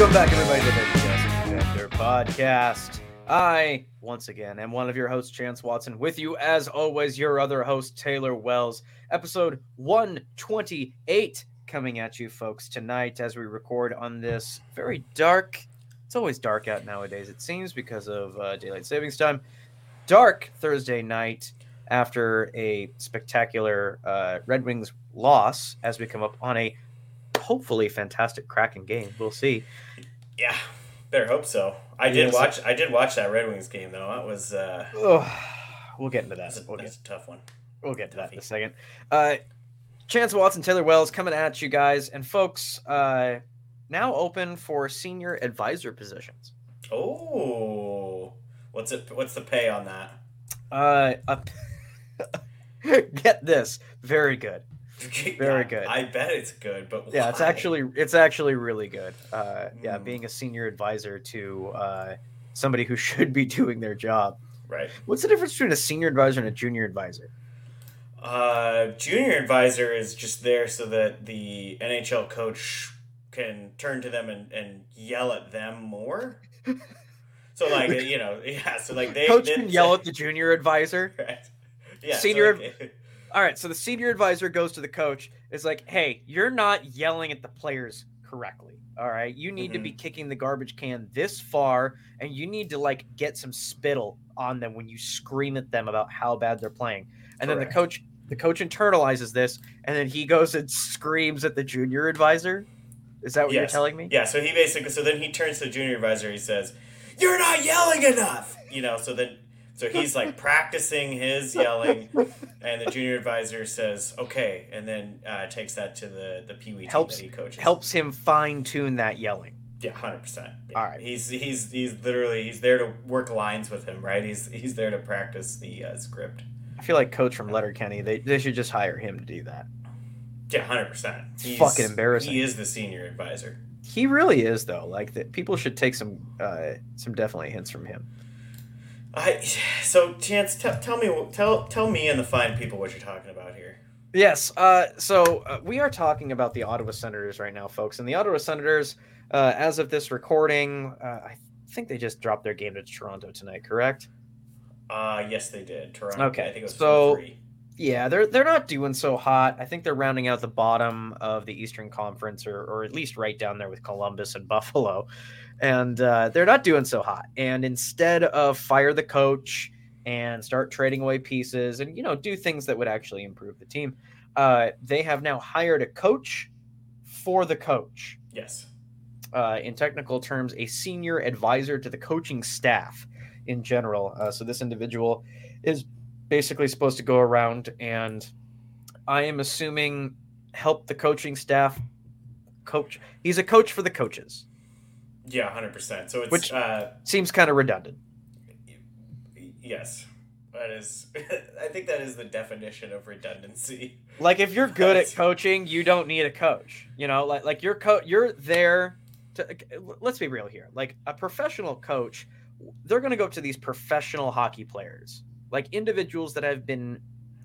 Welcome back, everybody, to the Dusty Bender Podcast. I, once again, am one of your hosts, Chance Watson, with you, as always, your other host, Taylor Wells. Episode 128 coming at you, folks, tonight as we record on this very dark, it's always dark out nowadays, it seems, because of daylight savings time, dark Thursday night after a spectacular Red Wings loss as we come up on a hopefully fantastic Kraken game. We'll see. Yeah, better hope so. I did watch that Red Wings game, though. That was we'll get into that. That's a tough one. We'll get to that in a second. Chance Watson, Taylor Wells coming at you guys. And folks, now open for senior advisor positions. Oh, what's the pay on that? Get this. Very good. Very good. I bet it's good, but why? Yeah, it's actually really good. Yeah, being a senior advisor to somebody who should be doing their job. Right. What's the difference between a senior advisor and a junior advisor? Junior advisor is just there so that the NHL coach can turn to them and yell at them more. So like they coach can yell at the junior advisor. Right. Yeah. Senior. So like, all right, so the senior advisor goes to the coach. It's like, hey, you're not yelling at the players correctly, all right? You need to be kicking the garbage can this far, and you need to, like, get some spittle on them when you scream at them about how bad they're playing. And correct. Then the coach internalizes this, and then he goes and screams at the junior advisor? Is that what you're telling me? Yeah, so he basically – so then he turns to the junior advisor. He says, you're not yelling enough! You know, so then – so he's like practicing his yelling, and the junior advisor says, okay, and then takes that to the Pee-wee team that he coaches. Helps him fine-tune that yelling. Yeah, 100%. Yeah. All right. He's there to work lines with him, right? He's there to practice the script. I feel like Coach from Letterkenny, they should just hire him to do that. Yeah, 100%. It's fucking embarrassing. He is the senior advisor. He really is, though. Like, people should take some definitely hints from him. So Chance, tell me and the fine people what you're talking about here. Yes, so we are talking about the Ottawa Senators right now, folks. And the Ottawa Senators, as of this recording, I think they just dropped their game to Toronto tonight, correct? Yes, they did. Toronto. Okay, I think it was 4-3. Yeah, they're not doing so hot. I think they're rounding out the bottom of the Eastern Conference, or at least right down there with Columbus and Buffalo. And they're not doing so hot. And instead of fire the coach and start trading away pieces and, do things that would actually improve the team, they have now hired a coach for the coach. Yes. In technical terms, a senior advisor to the coaching staff in general. So this individual is basically supposed to go around and, I am assuming, help the coaching staff coach. He's a coach for the coaches. Yeah, 100%. So it's seems kind of redundant. Yes, that is. I think that is the definition of redundancy. Like, if you're good at coaching, you don't need a coach. Like you're there to. Let's be real here. Like a professional coach, they're going to go to these professional hockey players. Like individuals that have been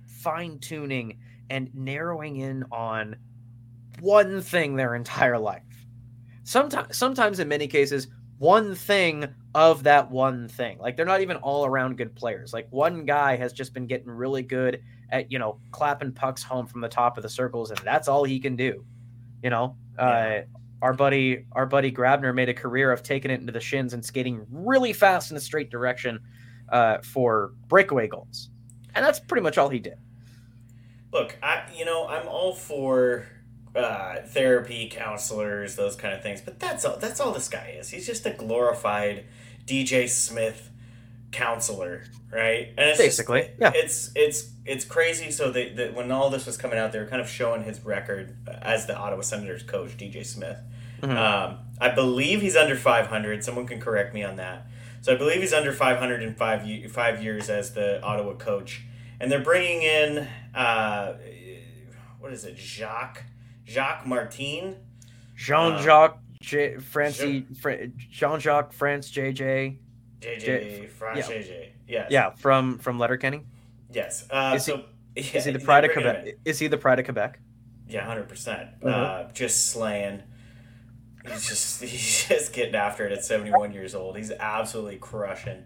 fine-tuning and narrowing in on one thing their entire life. Sometimes in many cases, one thing of that one thing. Like they're not even all-around good players. Like one guy has just been getting really good at, clapping pucks home from the top of the circles, and that's all he can do. Yeah. Our buddy Grabner made a career of taking it into the shins and skating really fast in a straight direction for breakaway goals, and that's pretty much all he did. Look, I'm all for therapy, counselors, those kind of things, but that's all this guy is. He's just a glorified DJ Smith counselor, right? And it's basically just, yeah, it's crazy. So that when all this was coming out, they were kind of showing his record as the Ottawa Senators coach, DJ Smith. Mm-hmm. I believe he's under 500. Someone can correct me on that. So I believe he's under 500 in five years as the Ottawa coach. And they're bringing in, Jacques Martin? Jean-Jacques France JJ. JJ France JJ, yes. Yeah, from Letterkenny? Yes. Is he the pride of Quebec? Yeah, 100%. Just slaying. He's just getting after it at 71 years old. He's absolutely crushing.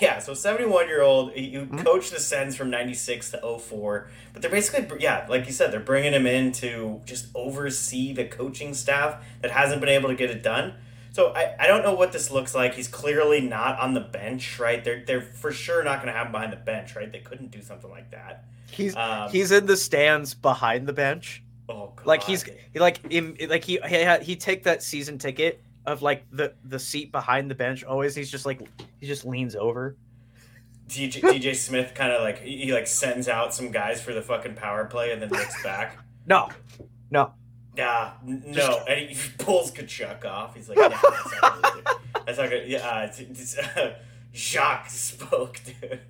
Yeah, so 71-year-old, you coach the Sens from 96 to 04, but they're basically, yeah, like you said, they're bringing him in to just oversee the coaching staff that hasn't been able to get it done. So I don't know what this looks like. He's clearly not on the bench, right? They're for sure not going to have him behind the bench, right? They couldn't do something like that. He's in the stands behind the bench. Oh God! Like he take that season ticket of like the seat behind the bench always. He's just like he just leans over. DJ Smith kind of like he like sends out some guys for the fucking power play and then looks back. No. Nah, no, and he pulls Kachuk off. He's like, yeah, that's not good. Yeah, Jacques spoke, dude.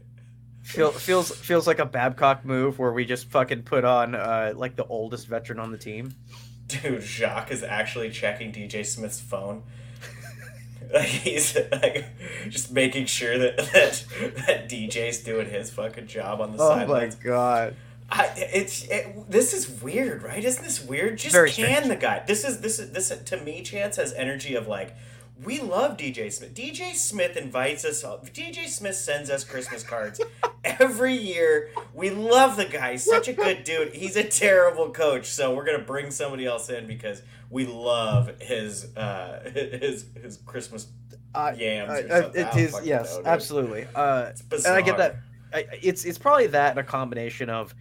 Feels like a Babcock move where we just fucking put on like the oldest veteran on the team. Dude, Jacques is actually checking DJ Smith's phone. Like he's like just making sure that DJ's doing his fucking job on the sidelines. Oh my God. This is weird, right? Isn't this weird? Just very can strange. The guy. This is to me. Chance has energy of like, we love DJ Smith. DJ Smith invites us. DJ Smith sends us Christmas cards every year. We love the guy. He's such a good dude. He's a terrible coach, so we're gonna bring somebody else in because we love his Christmas yams. Yes, absolutely. It's bizarre. And I get that. It's probably that and a combination of.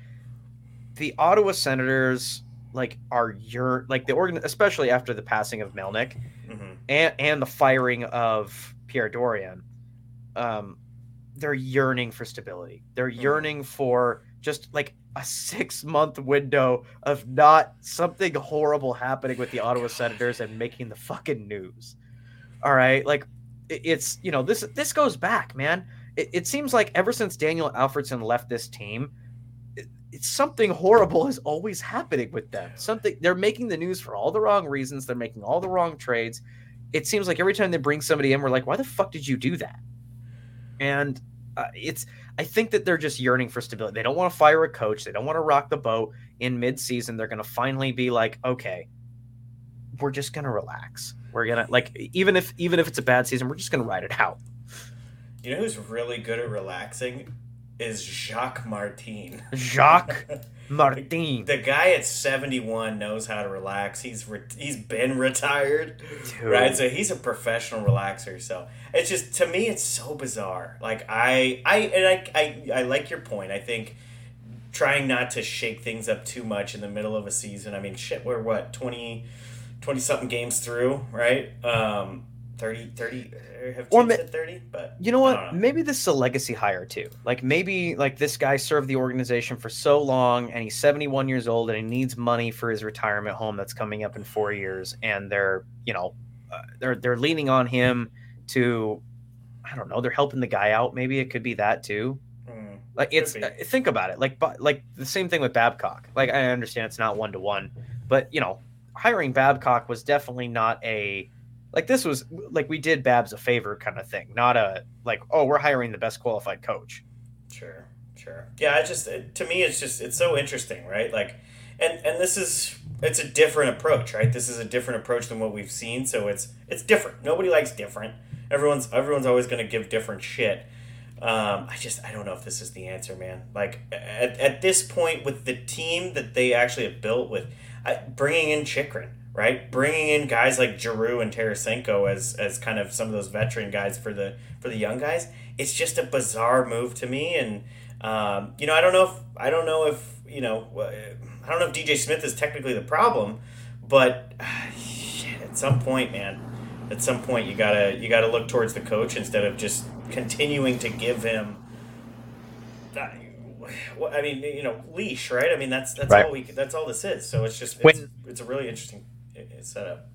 The Ottawa Senators especially after the passing of Melnyk and the firing of Pierre Dorian, they're yearning for stability. They're yearning for just like a 6-month window of not something horrible happening with the Ottawa Senators and making the fucking news. All right, like it's this goes back, man. It seems like ever since Daniel Alfredson left this team. It's something horrible is always happening with them. They're making the news for all the wrong reasons. They're making all the wrong trades. It seems like every time they bring somebody in, we're like, why the fuck did you do that? And I think that they're just yearning for stability. They don't want to fire a coach. They don't want to rock the boat in midseason. They're going to finally be like, okay, we're just going to relax. We're going to like, even if it's a bad season, we're just going to ride it out. You know, who's really good at relaxing is Jacques Martin. The guy at 71 knows how to relax. He's been retired, dude. Right? So he's a professional relaxer. So it's just, to me, it's so bizarre. Like I like your point. I think trying not to shake things up too much in the middle of a season. I mean, shit, we're what, 20 something games through, right? 30 have teams at 30, but you know what? Maybe this is a legacy hire too. Like maybe like this guy served the organization for so long and he's 71 years old and he needs money for his retirement home that's coming up in 4 years. And they're leaning on him to, I don't know, they're helping the guy out. Maybe it could be that too. Like it's think about it. Like the same thing with Babcock. Like I understand it's not 1-to-1, but hiring Babcock was definitely not a, like this was like we did Babs a favor kind of thing, not a like, oh, we're hiring the best qualified coach. Sure. Yeah, to me, it's so interesting, right? Like, and it's a different approach, right? This is a different approach than what we've seen, so it's different. Nobody likes different. Everyone's always going to give different shit. I don't know if this is the answer, man. Like at this point with the team that they actually have built with, bringing in Chickern. Right, bringing in guys like Giroux and Tarasenko as kind of some of those veteran guys for the young guys, it's just a bizarre move to me. And I don't know if DJ Smith is technically the problem, but at some point you gotta look towards the coach instead of just continuing to give him. Leash, right? I mean, that's right. That's all this is. So it's a really interesting setup.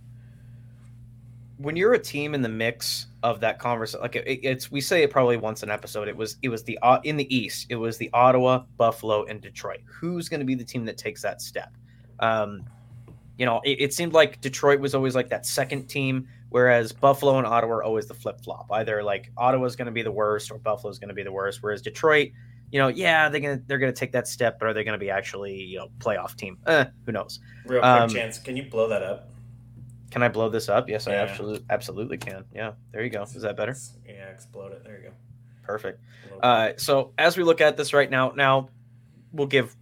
When you're a team in the mix of that conversation, like we say it probably once an episode. It was in the East. It was the Ottawa, Buffalo, and Detroit. Who's going to be the team that takes that step? It seemed like Detroit was always like that second team, whereas Buffalo and Ottawa are always the flip flop. Either like Ottawa's going to be the worst or Buffalo's going to be the worst. Whereas Detroit. They're gonna take that step, but are they gonna be actually playoff team? Who knows? Real quick, Chance, can you blow that up? Can I blow this up? Yes, yeah. I absolutely can. Yeah, there you go. Is that better? Yeah, explode it. There you go. Perfect. So as we look at this right now we'll give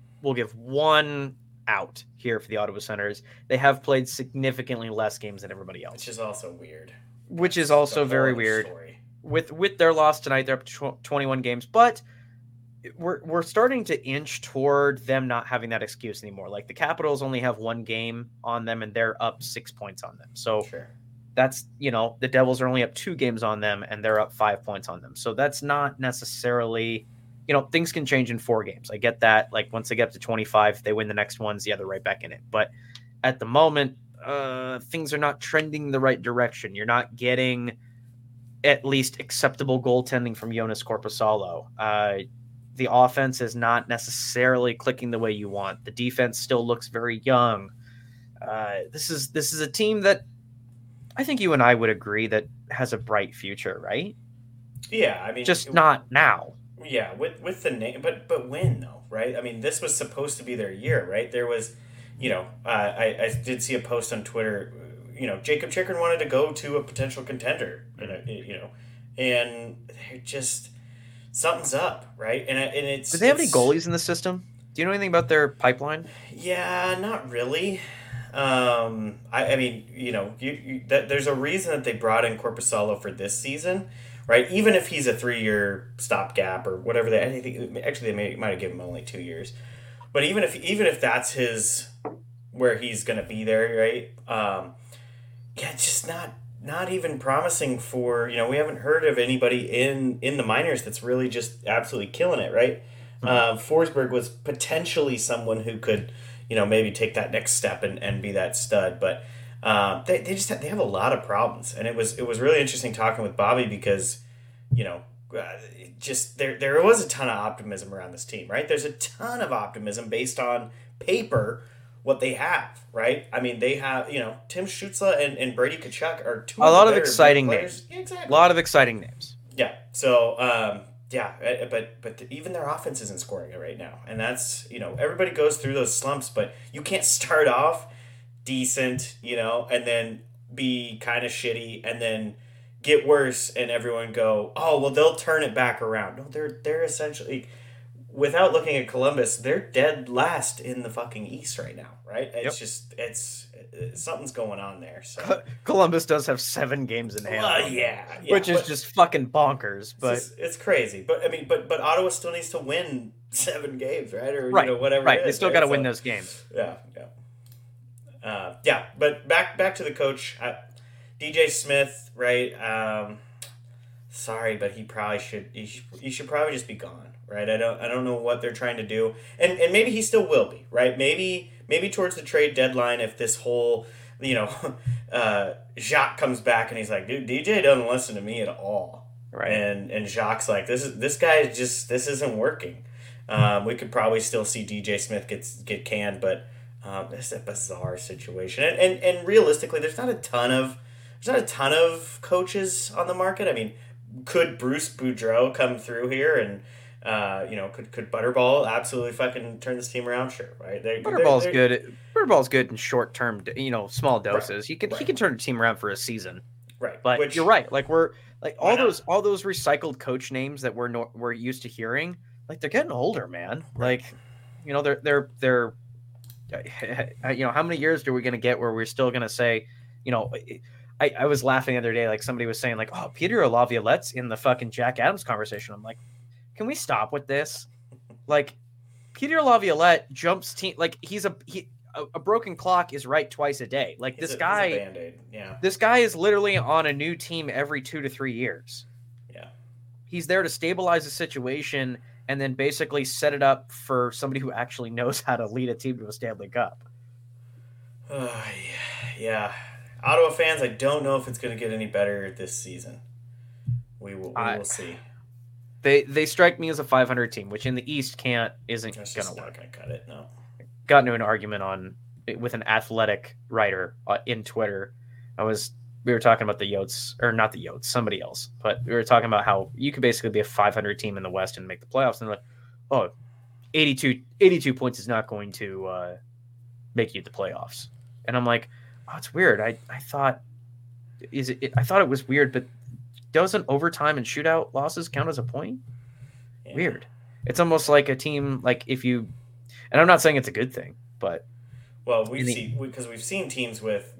one out here for the Ottawa Senators. They have played significantly less games than everybody else, which is also weird. Which is also very weird. Story. With their loss tonight, they're up to 21 games, but we're starting to inch toward them not having that excuse anymore. Like the Capitals only have one game on them, and they're up 6 points on them. So sure. That's, you know, the Devils are only up two games on them, and they're up 5 points on them. So that's not necessarily, you know, things can change in four games. I get that. Like once they get up to 25, they win the next ones, yeah, they're right back in it. But at the moment, things are not trending the right direction. You're not getting at least acceptable goaltending from Jonas Corposalo. The offense is not necessarily clicking the way you want. The defense still looks very young. This is a team that I think you and I would agree that has a bright future, right? Yeah, I mean, just not now. Yeah, with the name, but when though, right? I mean, this was supposed to be their year, right? There was, you know, I did see a post on Twitter. You know, Jacob Chickern wanted to go to a potential contender, and they're just something's up, right? And it's. Do they have any goalies in the system? Do you know anything about their pipeline? Yeah, not really. I mean, you know, there's a reason that they brought in Corposalo for this season, right? Even if he's a 3-year stopgap or whatever, they might have given him only 2 years, but even if that's his where he's gonna be there, right? Yeah, it's just not even promising for, you know, we haven't heard of anybody in the minors that's really just absolutely killing it, right? Forsberg was potentially someone who could, you know, maybe take that next step and be that stud, but they have a lot of problems, and it was really interesting talking with Bobby because, you know, just there was a ton of optimism around this team, right? There's a ton of optimism based on paper. What they have, right? I mean, they have, you know, Tim Stützle and Brady Kachuk are a lot of exciting names. Yeah, exactly. A lot of exciting names. Yeah. So, yeah, but even their offense isn't scoring it right now, and that's, you know, everybody goes through those slumps, but you can't start off decent, you know, and then be kind of shitty, and then get worse, and everyone go, oh well, they'll turn it back around. No, they're essentially. Without looking at Columbus, they're dead last in the fucking East right now, right? It's just something's going on there. So Columbus does have 7 games in hand, which is just fucking bonkers. But it's crazy. But I mean, but Ottawa still needs to win 7 games, right? Or right, you know, whatever. Right, it is, they still got to win those games. Yeah, yeah, yeah. But back to the coach, DJ Smith, right? Sorry, but he probably should. He should probably just be gone. Right, I don't know what they're trying to do, and maybe he still will be, right? Maybe towards the trade deadline, if this whole, you know, Jacques comes back and he's like, dude, DJ doesn't listen to me at all, right? And Jacques like, this isn't working. We could probably still see DJ Smith get canned, but it's a bizarre situation, and realistically, there's not a ton of coaches on the market. I mean, could Bruce Boudreau come through here and you know, could Butterball absolutely fucking turn this team around? Sure, right? Butterball's good. Butterball's good in short-term, you know, small doses. Right. He can turn a team around for a season. Right, but you're right. Like all those recycled coach names that we're used to hearing. Like they're getting older, man. Right. Like, you know, they're you know, how many years are we gonna get where we're still gonna say, you know? I was laughing the other day. Like somebody was saying, like, oh, Peter Laviolette's in the fucking Jack Adams conversation. I'm like, can we stop with this? Like, Peter Laviolette jumps team. Like, he's a broken clock is right twice a day. Like he's a Band-Aid. Yeah. This guy is literally on a new team every 2 to 3 years. Yeah. He's there to stabilize the situation and then basically set it up for somebody who actually knows how to lead a team to a Stanley Cup. Oh, yeah. Ottawa fans, I don't know if it's going to get any better this season. We will see. They strike me as a 500 team, which in the East isn't going to work. Not cut it, no. Got into an argument with an athletic writer in Twitter. We were talking about the Yotes, or not the Yotes, somebody else, but we were talking about how you could basically be a 500 team in the West and make the playoffs, and they're like, oh, 82 points is not going to make you the playoffs. And I'm like, oh, it's weird. I thought it was weird, but doesn't overtime and shootout losses count as a point? Yeah. Weird. It's almost like a team, like if you, and I'm not saying it's a good thing, but. Well, we've seen teams with,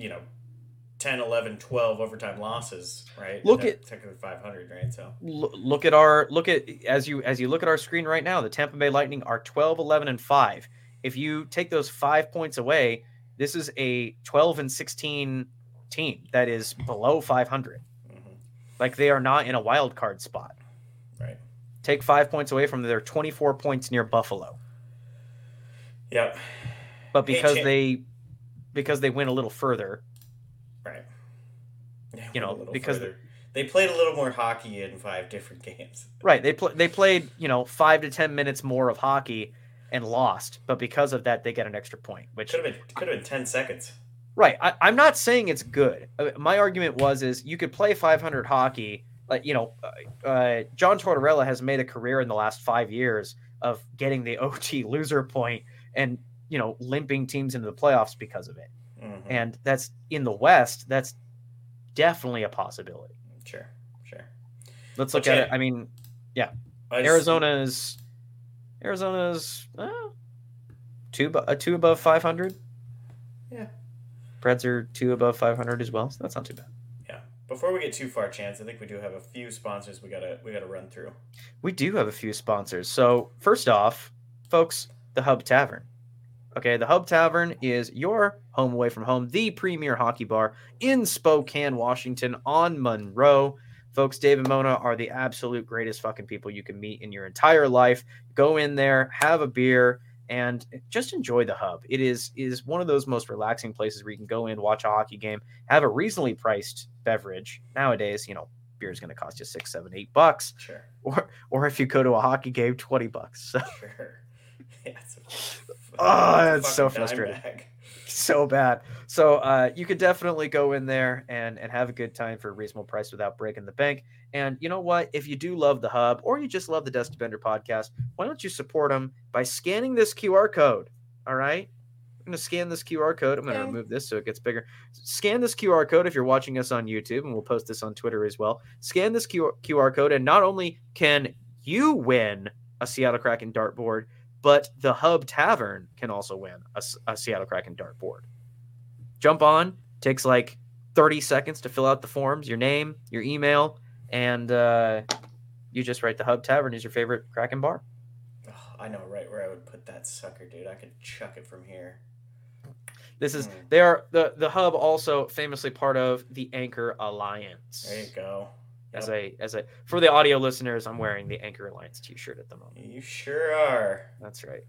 10, 11, 12 overtime losses, right? Look at technically 500, right? So look at our screen right now, the Tampa Bay Lightning are 12, 11 and 5. If you take those 5 points away, this is a 12 and 16 team that is below 500. Mm-hmm. Like they are not in a wild card spot. Right. Take 5 points away from their 24 points near Buffalo. Yep. But because they went a little further. Right. They played a little more hockey in five different games. Right. They played, 5 to 10 minutes more of hockey and lost. But because of that, they get an extra point, which could have been 10 seconds. Right. I'm not saying it's good. My argument was you could play 500 hockey. Like, John Tortorella has made a career in the last 5 years of getting the OT loser point and, limping teams into the playoffs because of it. Mm-hmm. And that's in the West. That's definitely a possibility. Sure. Let's look at it. I mean, yeah. Arizona's two above 500. Yeah. Preds are two above 500 as well. So that's not too bad. Yeah. Before we get too far, Chance, I think we do have a few sponsors we gotta run through. We do have a few sponsors. So first off, folks, the Hub Tavern. Okay, the Hub Tavern is your home away from home, the premier hockey bar in Spokane, Washington, on Monroe. Folks, Dave and Mona are the absolute greatest fucking people you can meet in your entire life. Go in there, have a beer, and just enjoy the Hub. It is one of those most relaxing places where you can go in, watch a hockey game, have a reasonably priced beverage. Nowadays, beer is going to cost you $6, $7, $8. Sure. Or if you go to a hockey game, $20. So. Sure. Yeah, that's so frustrating. So bad. So you could definitely go in there and have a good time for a reasonable price without breaking the bank. And you know what? If you do love the Hub or you just love the Dusty Bender podcast, why don't you support them by scanning this QR code? All right? I'm going to scan this QR code. I'm going to remove this so it gets bigger. Scan this QR code if you're watching us on YouTube, and we'll post this on Twitter as well. Scan this QR code, and not only can you win a Seattle Kraken dartboard, but the Hub Tavern can also win a Seattle Kraken dartboard. Jump on. Takes like 30 seconds to fill out the forms, your name, your email, and you just write the Hub Tavern is your favorite Kraken bar. Oh, I know right where I would put that sucker, dude. I could chuck it from here. This is they are the Hub also famously part of the Anchor Alliance. There you go. Yep. As a for the audio listeners, I'm wearing the Anchor Alliance t-shirt at the moment. You sure are. That's right.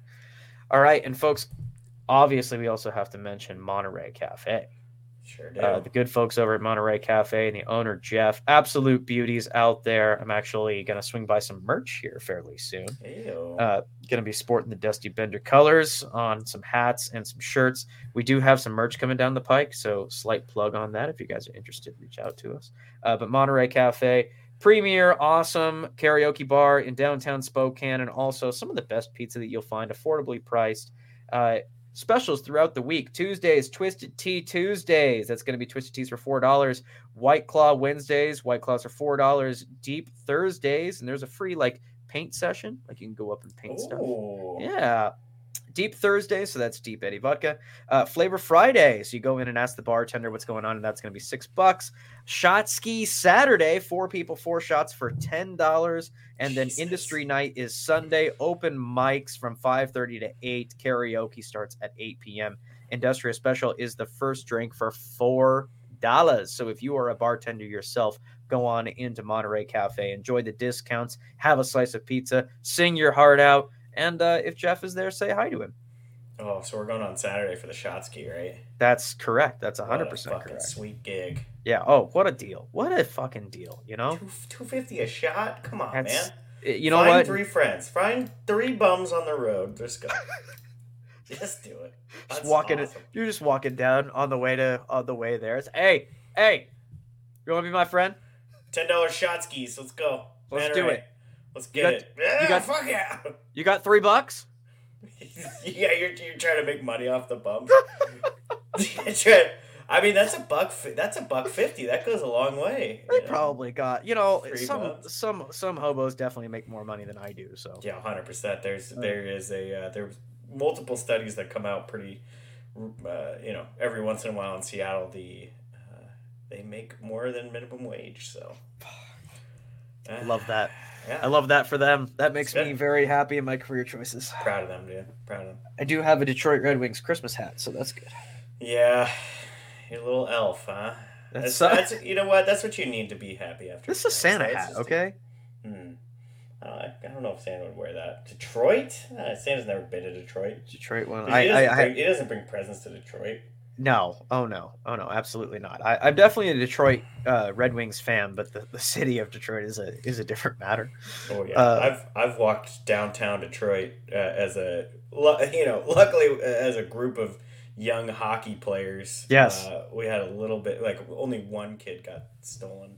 All right, and folks, obviously we also have to mention Monterey Cafe. Sure do. The good folks over at Monterey Cafe and the owner Jeff, absolute beauties out there. I'm actually going to swing by some merch here fairly soon. Ew. Going to be sporting the Dusty Bender colors on some hats and some shirts. We do have some merch coming down the pike, so slight plug on that. If you guys are interested, reach out to us. But Monterey Cafe, premier, awesome karaoke bar in downtown Spokane, and also some of the best pizza that you'll find, affordably priced. Specials throughout the week. Tuesdays, Twisted Tea Tuesdays. That's going to be Twisted Teas for $4. White Claw Wednesdays. White Claws are $4. Deep Thursdays. And there's a free, paint session. You can go up and paint stuff. Yeah. Deep Thursdays. So that's Deep Eddy Vodka. Flavor Friday. So you go in and ask the bartender what's going on, and that's going to be $6. Shot Ski Saturday. 4 people, 4 shots for $10. And Jesus. Then Industry Night is Sunday. Open mics from 5:30 to 8. Karaoke starts at 8 p.m. Industrial Special is the first drink for $4. So if you are a bartender yourself, go on into Monterey Cafe. Enjoy the discounts. Have a slice of pizza. Sing your heart out. And if Jeff is there, say hi to him. Oh, so we're going on Saturday for the shot ski, right? That's correct. That's 100% correct. Fucking sweet gig. Yeah. Oh, what a deal! What a fucking deal! $2.50 a shot. Come on, man. You know what? Find 3 friends. Find 3 bums on the road. Just go. Just do it. That's just walking. Awesome. You're just walking down on the way there. It's, hey, you want to be my friend? $10 shot skis. Let's go. Let's do it. Let's get it. Fuck yeah. You got $3? Yeah, you're trying to make money off the bump. I mean, that's $1.50. That goes a long way. They probably got, some hobos definitely make more money than I do. So yeah, 100%. There's multiple studies that come out pretty, every once in a while in Seattle, they make more than minimum wage. So love that. Yeah. I love that for them. That makes me very happy in my career choices. Proud of them, dude. Proud of them. I do have a Detroit Red Wings Christmas hat, so that's good. Yeah, you're a little elf, huh? That's you know what? That's what you need to be happy after. This is a Santa hat, okay? I don't know if Santa would wear that. Detroit? Santa's never been to Detroit. Detroit one. He doesn't bring presents to Detroit. No. Oh, no. Absolutely not. I'm definitely a Detroit Red Wings fan, but the city of Detroit is a different matter. Oh, yeah. I've walked downtown Detroit luckily as a group of young hockey players. Yes. We had a little bit, only one kid got stolen.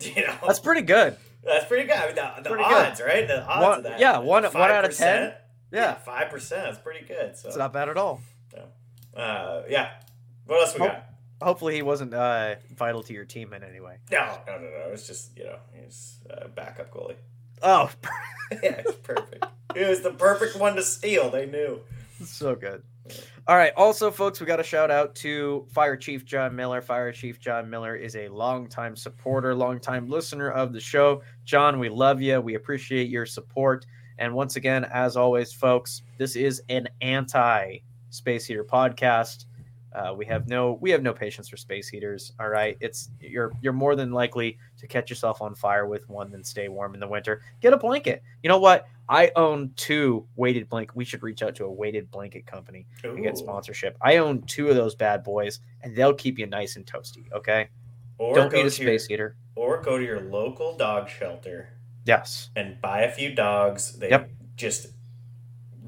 That's pretty good. That's pretty good. I mean, the odds, good. Right? The odds of that. Yeah, 1 out of 10. Yeah, 5%. That's pretty good. So. It's not bad at all. Yeah. What else we got? Hopefully he wasn't vital to your team in any way. No. It was just, he's a backup goalie. Oh. Yeah, it's perfect. It was the perfect one to steal. They knew. So good. All right. Also, folks, we got a shout out to Fire Chief John Miller. Fire Chief John Miller is a longtime supporter, longtime listener of the show. John, we love you. We appreciate your support. And once again, as always, folks, this is an anti-space heater podcast. We have no patience for space heaters. All right. You're more than likely to catch yourself on fire with one than stay warm in the winter. Get a blanket. You know what? I own 2 weighted blanket. We should reach out to a weighted blanket company and get sponsorship. I own 2 of those bad boys, and they'll keep you nice and toasty. Okay. Or don't need a space heater. Or go to your local dog shelter. Yes. And buy a few dogs. They just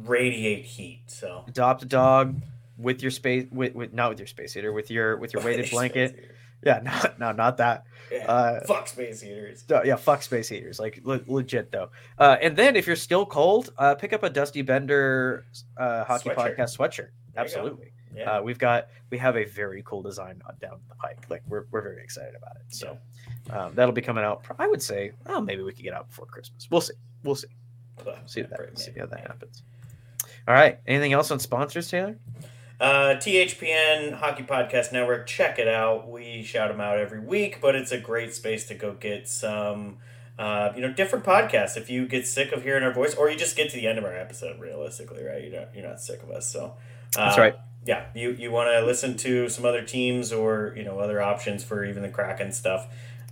radiate heat. So adopt a dog. With your space, not with your space heater, with your weighted blanket, yeah, not that. Yeah. Fuck space heaters. Yeah, fuck space heaters. Like legit though. And then if you're still cold, pick up a Dusty Bender Hockey Podcast sweatshirt. Absolutely. Yeah. We have a very cool design down the pike. We're very excited about it. So that'll be coming out. I would say, maybe we could get out before Christmas. We'll see. We'll see how that happens. All right. Anything else on sponsors, Taylor? THPN Hockey Podcast Network. Check it out. We shout them out every week, but it's a great space to go get some, different podcasts. If you get sick of hearing our voice, or you just get to the end of our episode, realistically, right? You're not sick of us, so that's right. Yeah, you want to listen to some other teams or other options for even the Kraken stuff.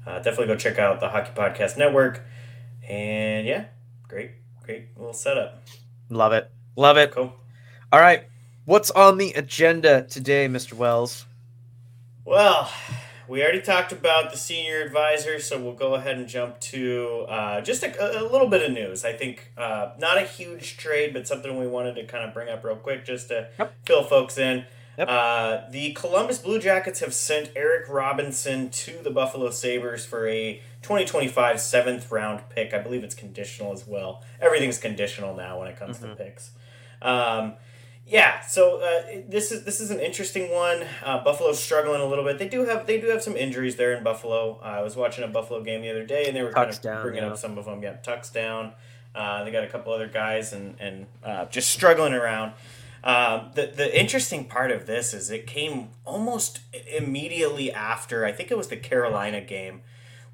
Definitely go check out the Hockey Podcast Network, and yeah, great little setup. Love it. Cool. All right. What's on the agenda today, Mr. Wells? Well, we already talked about the senior advisor, so we'll go ahead and jump to just a little bit of news. I think not a huge trade, but something we wanted to kind of bring up real quick just to fill folks in. Yep. The Columbus Blue Jackets have sent Eric Robinson to the Buffalo Sabres for a 2025 7th-round pick. I believe it's conditional as well. Everything's conditional now when it comes to picks. Yeah, so this is an interesting one. Buffalo's struggling a little bit. They do have some injuries there in Buffalo. I was watching a Buffalo game the other day, and they were bringing up some of them. Yeah, Tuck's down. They got a couple other guys and just struggling around. The interesting part of this is it came almost immediately after. I think it was the Carolina game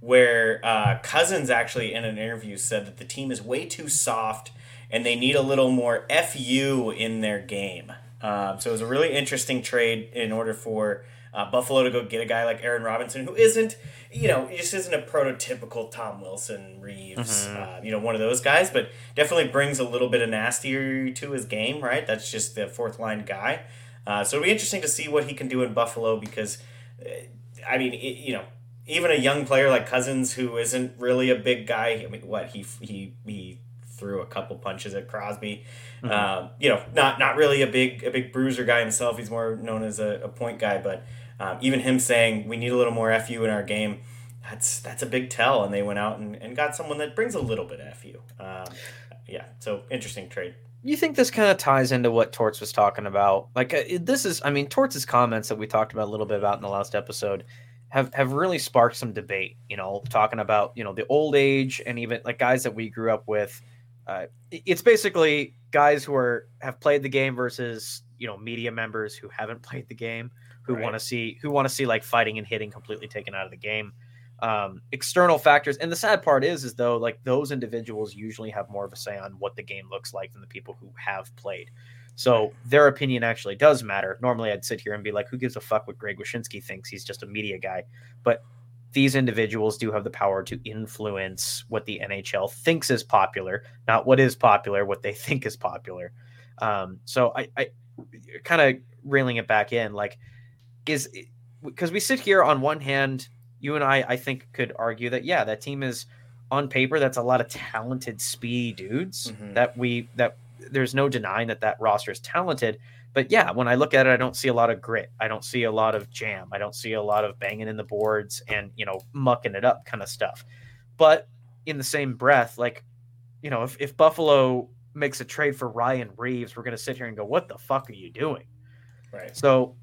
where Cousins actually in an interview said that the team is way too soft. And they need a little more FU in their game. So it was a really interesting trade in order for Buffalo to go get a guy like Aaron Robinson, who isn't a prototypical Tom Wilson, Reeves, one of those guys, but definitely brings a little bit of nasty to his game, right? That's just the fourth line guy. So it'll be interesting to see what he can do in Buffalo because, even a young player like Cousins, who isn't really a big guy, he threw a couple punches at Crosby, not really a big bruiser guy himself. He's more known as a point guy, but even him saying we need a little more FU in our game, that's a big tell. And they went out and got someone that brings a little bit of FU. So interesting trade. You think this kind of ties into what Torts was talking about? Like, this is, I mean, Torts' comments that we talked about a little bit about in the last episode have really sparked some debate, you know, talking about, you know, the old age and even like guys that we grew up with. It's basically guys who have played the game versus, you know, media members who haven't played the game, who right. want to see like fighting and hitting completely taken out of the game. External factors, and the sad part is though, like, those individuals usually have more of a say on what the game looks like than the people who have played, so their opinion actually does matter. Normally I'd sit here and be like, who gives a fuck what Greg Wyshynski thinks, he's just a media guy, but these individuals do have the power to influence what the NHL thinks is popular, not what is popular, what they think is popular. So I kind of reeling it back in, like, is because we sit here on one hand. You and I think, could argue that, yeah, that team is on paper. That's a lot of talented, speedy dudes that there's no denying that roster is talented. But yeah, when I look at it, I don't see a lot of grit. I don't see a lot of jam. I don't see a lot of banging in the boards and, you know, mucking it up kind of stuff. But in the same breath, like, you know, if Buffalo makes a trade for Ryan Reeves, we're going to sit here and go, what the fuck are you doing? Right. So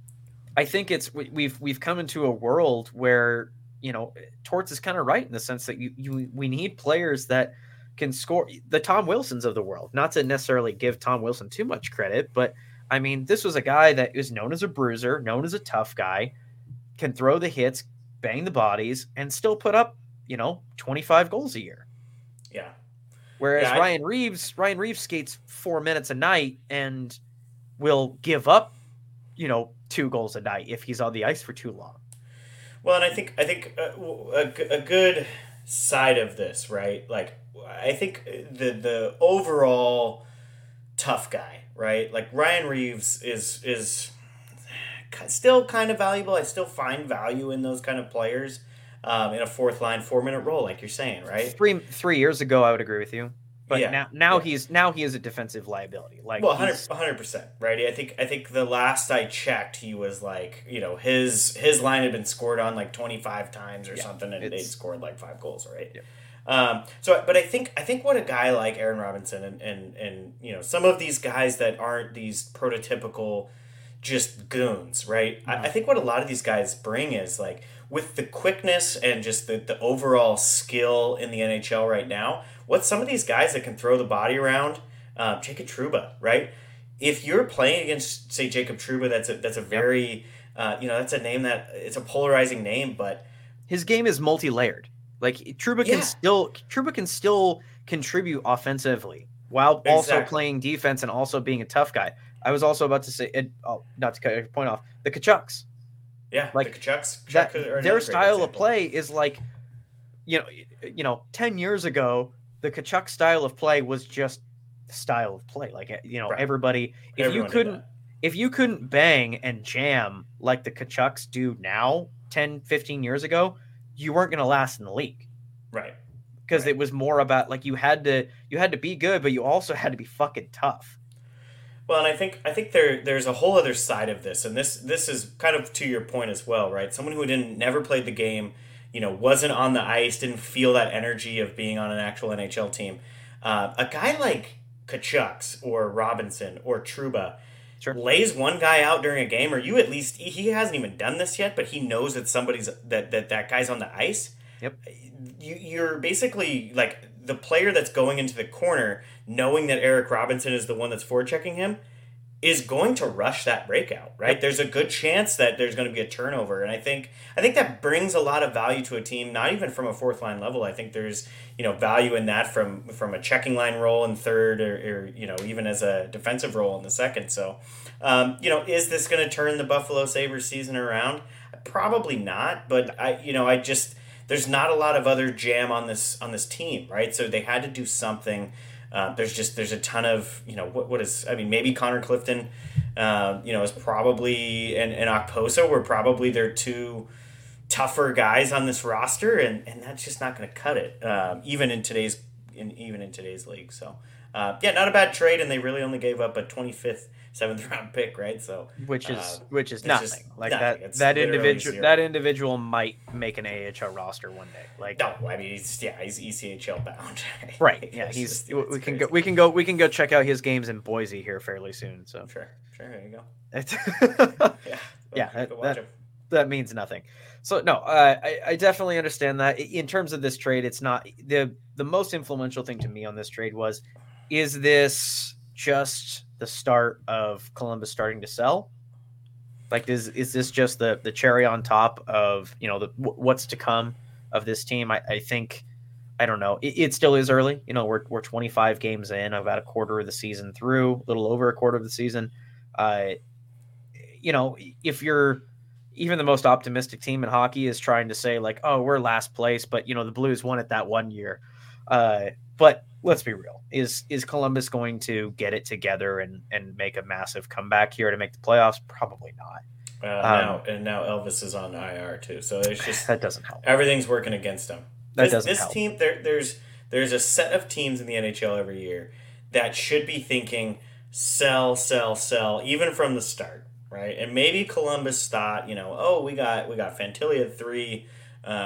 I think we've come into a world where, you know, Torts is kind of right in the sense that we need players that can score, the Tom Wilsons of the world. Not to necessarily give Tom Wilson too much credit, but I mean, this was a guy that is known as a bruiser, known as a tough guy, can throw the hits, bang the bodies, and still put up, you know, 25 goals a year. Yeah. Whereas Ryan Reeves skates 4 minutes a night and will give up, you know, 2 goals a night if he's on the ice for too long. Well, and I think a good side of this, right? Like, I think the overall tough guy, right? Like, Ryan Reeves is still kind of valuable. I still find value in those kind of players in a fourth line, 4 minute role, like you're saying, right? Three years ago, I would agree with you, but yeah. now he is a defensive liability. Like, well, 100%, right? I think the last I checked, he was like, you know, his line had been scored on like 25 times or something, and they'd scored like 5 goals, right? Yeah. But I think what a guy like Aaron Robinson and you know, some of these guys that aren't these prototypical just goons, right? No. I think what a lot of these guys bring is, like, with the quickness and just the overall skill in the NHL right now, what's some of these guys that can throw the body around? Jacob Trouba, right? If you're playing against, say, Jacob Trouba, that's a very, you know, that's a name that, it's a polarizing name, but his game is multi-layered. Like, Trouba can still contribute offensively while also playing defense and also being a tough guy. I was also about to say, not to cut your point off, the Kachuks. Yeah, like the Kachuks. Their style of play is like, you know, 10 years ago, the Kachuk style of play was just style of play. Like, you know, right. If you couldn't bang and jam like the Kachuks do now, 10, 15 years ago, you weren't going to last in the league. Right. Because it was more about, like, you had to be good, but you also had to be fucking tough. Well, and I think there's a whole other side of this, and this is kind of to your point as well, right? Someone who never played the game, you know, wasn't on the ice, didn't feel that energy of being on an actual NHL team. A guy like Kachuks or Robinson or Trouba lays one guy out during a game, or you at least, he hasn't even done this yet, but he knows that somebody's that guy's on the ice. Yep. You're basically like the player that's going into the corner, knowing that Eric Robinson is the one that's forechecking him, is going to rush that breakout, right? Yep. There's a good chance that there's going to be a turnover, and I think that brings a lot of value to a team, not even from a fourth line level. I think there's, you know, value in that from a checking line role in third, or you know, even as a defensive role in the second. So, you know, is this going to turn the Buffalo Sabres season around? Probably not, but I just. There's not a lot of other jam on this team, right? So they had to do something. There's a ton of, you know, maybe Connor Clifton, you know, is probably, and Okposo were probably their two tougher guys on this roster, and that's just not going to cut it, even in today's league. So Yeah, not a bad trade, and they really only gave up a 25th, 7th round pick, right? So which is nothing. Like nothing. That individual might make an AHL roster one day. Like no, I mean he's ECHL bound. Right. Yeah, we can go check out his games in Boise here fairly soon. So sure, there you go. That means nothing. So no, I definitely understand that. In terms of this trade, it's not the most influential thing to me on this trade was, is this just the start of Columbus starting to sell? Like, is this just the cherry on top of, you know, what's to come of this team? I think, I don't know. It still is early. You know, we're 25 games in, about a quarter of the season through, a little over a quarter of the season. You know, if you're even the most optimistic team in hockey is trying to say like, oh, we're last place, but you know, the Blues won it that one year. But let's be real. Is Columbus going to get it together and make a massive comeback here to make the playoffs? Probably not. Now Elvis is on IR too, so there's just that doesn't help. Everything's working against them. This team, there's a set of teams in the NHL every year that should be thinking sell, even from the start, right? And maybe Columbus thought, you know, oh, we got Fantilli at 3,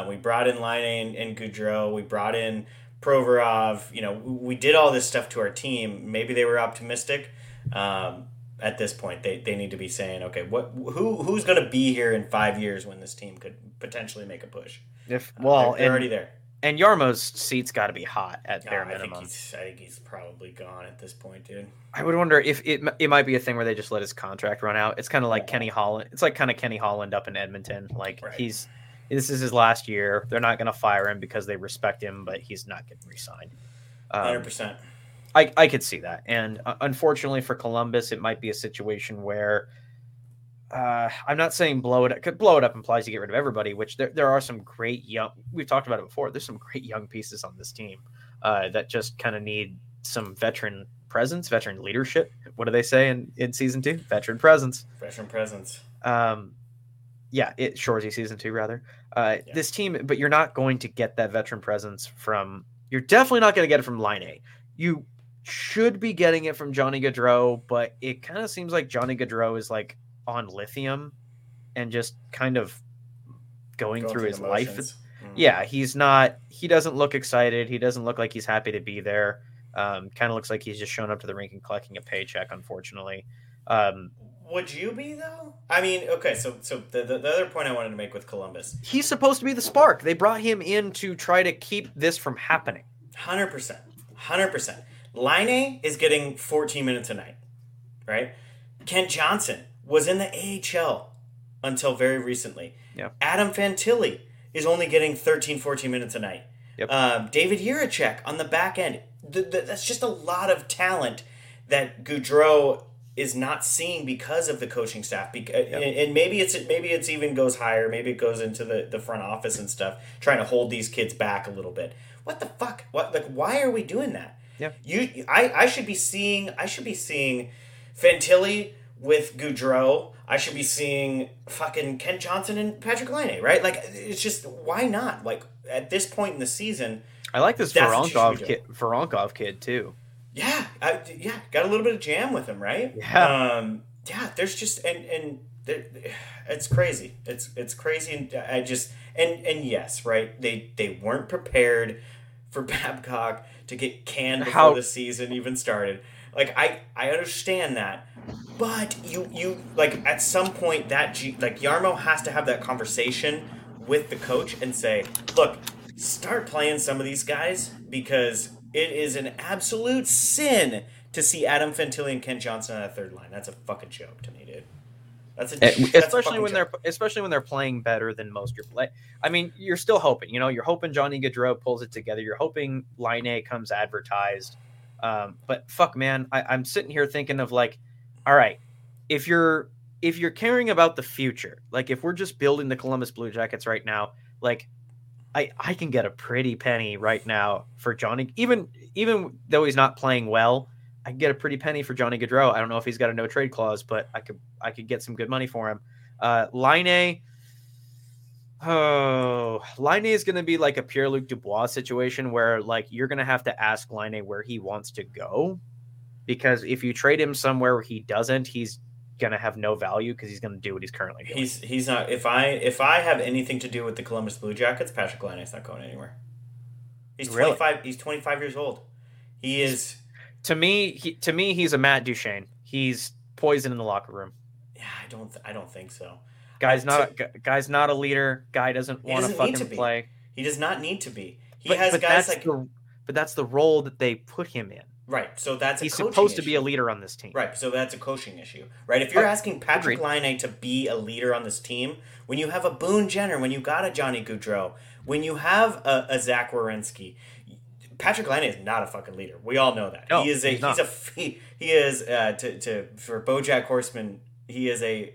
we brought in Laine and Goudreau, we brought in Provorov, you know, we did all this stuff to our team. Maybe they were optimistic. At this point, they need to be saying, okay, who's going to be here in 5 years when this team could potentially make a push? They're already there. And Yarmo's seat's got to be hot at bare minimum. I think he's probably gone at this point, dude. I would wonder if it might be a thing where they just let his contract run out. It's kind of like Kenny Holland. It's like kind of Kenny Holland up in Edmonton. Like right. This is his last year. They're not going to fire him because they respect him, but he's not getting re-signed. 100%. I could see that. And unfortunately for Columbus, it might be a situation where I'm not saying blow it up. Blow it up implies you get rid of everybody, which there are some great young – we've talked about it before. There's some great young pieces on this team that just kind of need some veteran presence, veteran leadership. What do they say in Season 2? Veteran presence. Veteran presence. Yeah, Shoresy Season 2, rather. This team, but you're not going to get that veteran presence from – you're definitely not going to get it from Line A. You should be getting it from Johnny Gaudreau, but it kind of seems like Johnny Gaudreau is like on lithium and just kind of going through his life. Mm-hmm. Yeah, he doesn't look excited. He doesn't look like he's happy to be there. Kind of looks like he's just shown up to the rink and collecting a paycheck, unfortunately. Would you be, though? I mean, okay, so the other point I wanted to make with Columbus. He's supposed to be the spark. They brought him in to try to keep this from happening. 100%. Laine is getting 14 minutes a night, right? Kent Johnson was in the AHL until very recently. Yeah. Adam Fantilli is only getting 13, 14 minutes a night. Yep. David Jiricek on the back end. That's just a lot of talent that Goudreau is not seeing because of the coaching staff. And maybe it's even goes higher. Maybe it goes into the front office and stuff, trying to hold these kids back a little bit. What the fuck? Why are we doing that? Yeah. I should be seeing Fantilli with Goudreau. I should be seeing fucking Kent Johnson and Patrick Laine, right? Like, it's just, why not? Like, at this point in the season, I like this Voronkov kid too. Yeah, got a little bit of jam with him, right? Yeah, There's just it's crazy. It's crazy, and I just and yes, right? They weren't prepared for Babcock to get canned before the season even started. Like I understand that, but you like at some point that Jarmo has to have that conversation with the coach and say, look, start playing some of these guys because it is an absolute sin to see Adam Fantilli and Kent Johnson on a third line. That's a fucking joke to me, dude. Especially when they're playing better than most. I mean, you're still hoping. You know, you're hoping Johnny Gaudreau pulls it together. You're hoping Line A comes advertised. But fuck, man, I'm sitting here thinking of like, all right, if you're caring about the future, like if we're just building the Columbus Blue Jackets right now, like. I can get a pretty penny right now for Johnny. Even though he's not playing well, I can get a pretty penny for Johnny Gaudreau. I don't know if he's got a no trade clause, but I could get some good money for him. Laine, Oh, Line A is going to be like a Pierre-Luc Dubois situation where like you're going to have to ask Line A where he wants to go, because if you trade him somewhere where he doesn't, he's going to have no value because he's going to do what he's currently doing. He's not. If I have anything to do with the Columbus Blue Jackets, Patrick Line A's not going anywhere. He's 25. Really? He's 25 years old. He is. To me, he's a Matt Duchene. He's poison in the locker room. Yeah, I don't think so. Guy's not a leader. Guy doesn't want to fucking play. He does not need to be. But that's the role that they put him in. Right. So that's he's supposed to be a leader on this team. Right. So that's a coaching issue. Right. If you're asking Patrick Laine to be a leader on this team, when you have a Boone Jenner, when you got a Johnny Gaudreau, when you have a Zach Werenski, Patrick Laine is not a fucking leader. We all know that. No, for BoJack Horseman, he is a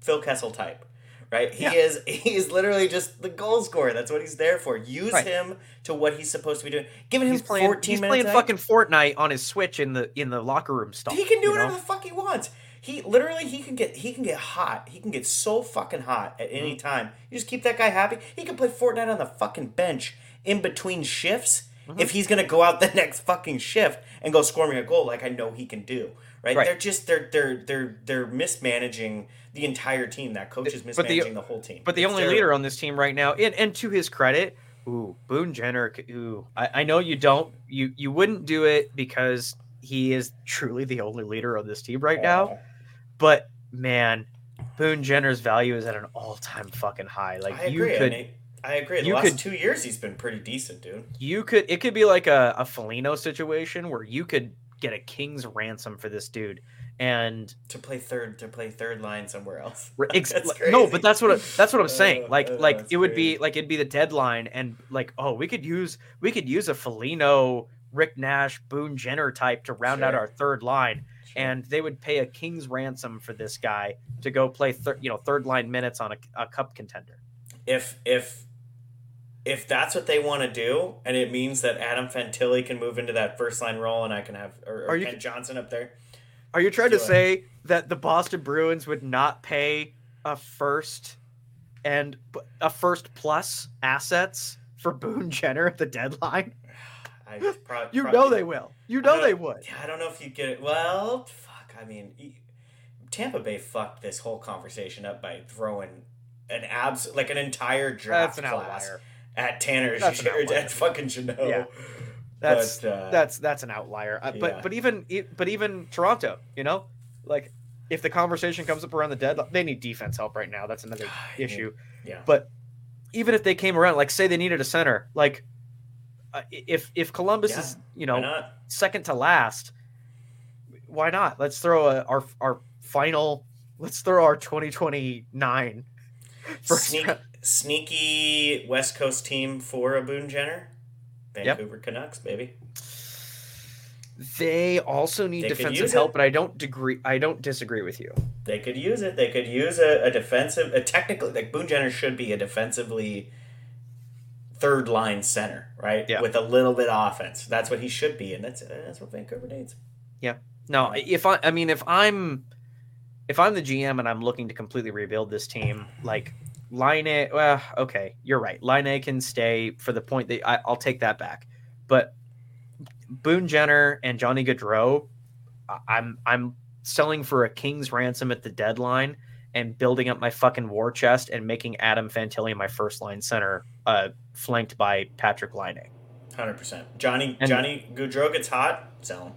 Phil Kessel type, right? He is literally just the goal scorer. That's what he's there for. Use him to what he's supposed to be doing. Giving him 14 minutes. He's playing fucking Fortnite on his Switch in the locker room stuff. He can do whatever the fuck he wants. He can get hot. He can get so fucking hot at any time. You just keep that guy happy. He can play Fortnite on the fucking bench in between shifts if he's going to go out the next fucking shift and go score me a goal like I know he can do. Right? They're mismanaging the entire team. That coach is mismanaging the whole team. But the only leader on this team right now, and to his credit, Boone Jenner. I know you don't. You wouldn't do it because he is truly the only leader on this team right now. But man, Boone Jenner's value is at an all-time fucking high. Like I agree. I agree. The last 2 years, he's been pretty decent, dude. It could be like a Foligno situation where you could get a king's ransom for this dude and to play third line somewhere else. No, but that's what I'm saying. It'd be the deadline and we could use a Foligno, Rick Nash, Boone Jenner type to round out our third line. And they would pay a king's ransom for this guy to go play third line minutes on a cup contender. If that's what they want to do, and it means that Adam Fantilli can move into that first line role, and I can have Ken Johnson up there. Are you trying to say that the Boston Bruins would not pay a first plus assets for Boone Jenner at the deadline? They will. They would. I don't know if you get it. Well, fuck. I mean, Tampa Bay fucked this whole conversation up by throwing an entire draft class. At Tanner's, at fucking Geno. Yeah. That's an outlier. But even Toronto, if the conversation comes up around the deadline, they need defense help right now. That's another issue. Yeah. But even if they came around, say they needed a center, if Columbus is second to last, why not? Let's throw our 2029 first round. Sneaky West Coast team for a Boone Jenner, Vancouver Canucks, baby. They also need defensive help, but I don't disagree with you. They could use it. They could use a Boone Jenner should be a defensively third line center, right? Yeah. With a little bit of offense. That's what he should be, and that's what Vancouver needs. Yeah. No, if I'm the GM and I'm looking to completely rebuild this team, Line A, well, okay, you're right. Line A can stay for the point that I'll take that back. But Boone Jenner and Johnny Gaudreau, I'm selling for a king's ransom at the deadline and building up my fucking war chest and making Adam Fantilli my first line center, flanked by Patrick Line A. 100%. Johnny Gaudreau gets hot, sell him.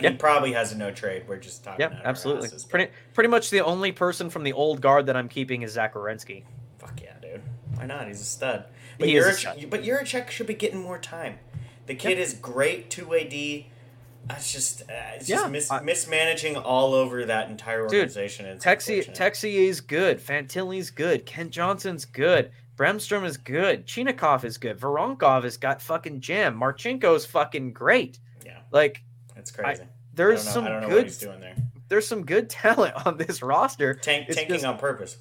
He probably has a no trade. We're just talking about absolutely. Asses, pretty much the only person from the old guard that I'm keeping is Zach Werenski. Fuck yeah, dude. Why not? He's a stud. But Yurichek should be getting more time. The kid is great, 2-way D. It's just mismanaging all over that entire organization. Dude, Texie is good. Fantilli's good. Kent Johnson's good. Bremstrom is good. Chinnikov is good. Voronkov has got fucking jam. Marchenko's fucking great. Yeah. It's crazy. I don't know what he's doing there. There's some good talent on this roster. Tanking on purpose.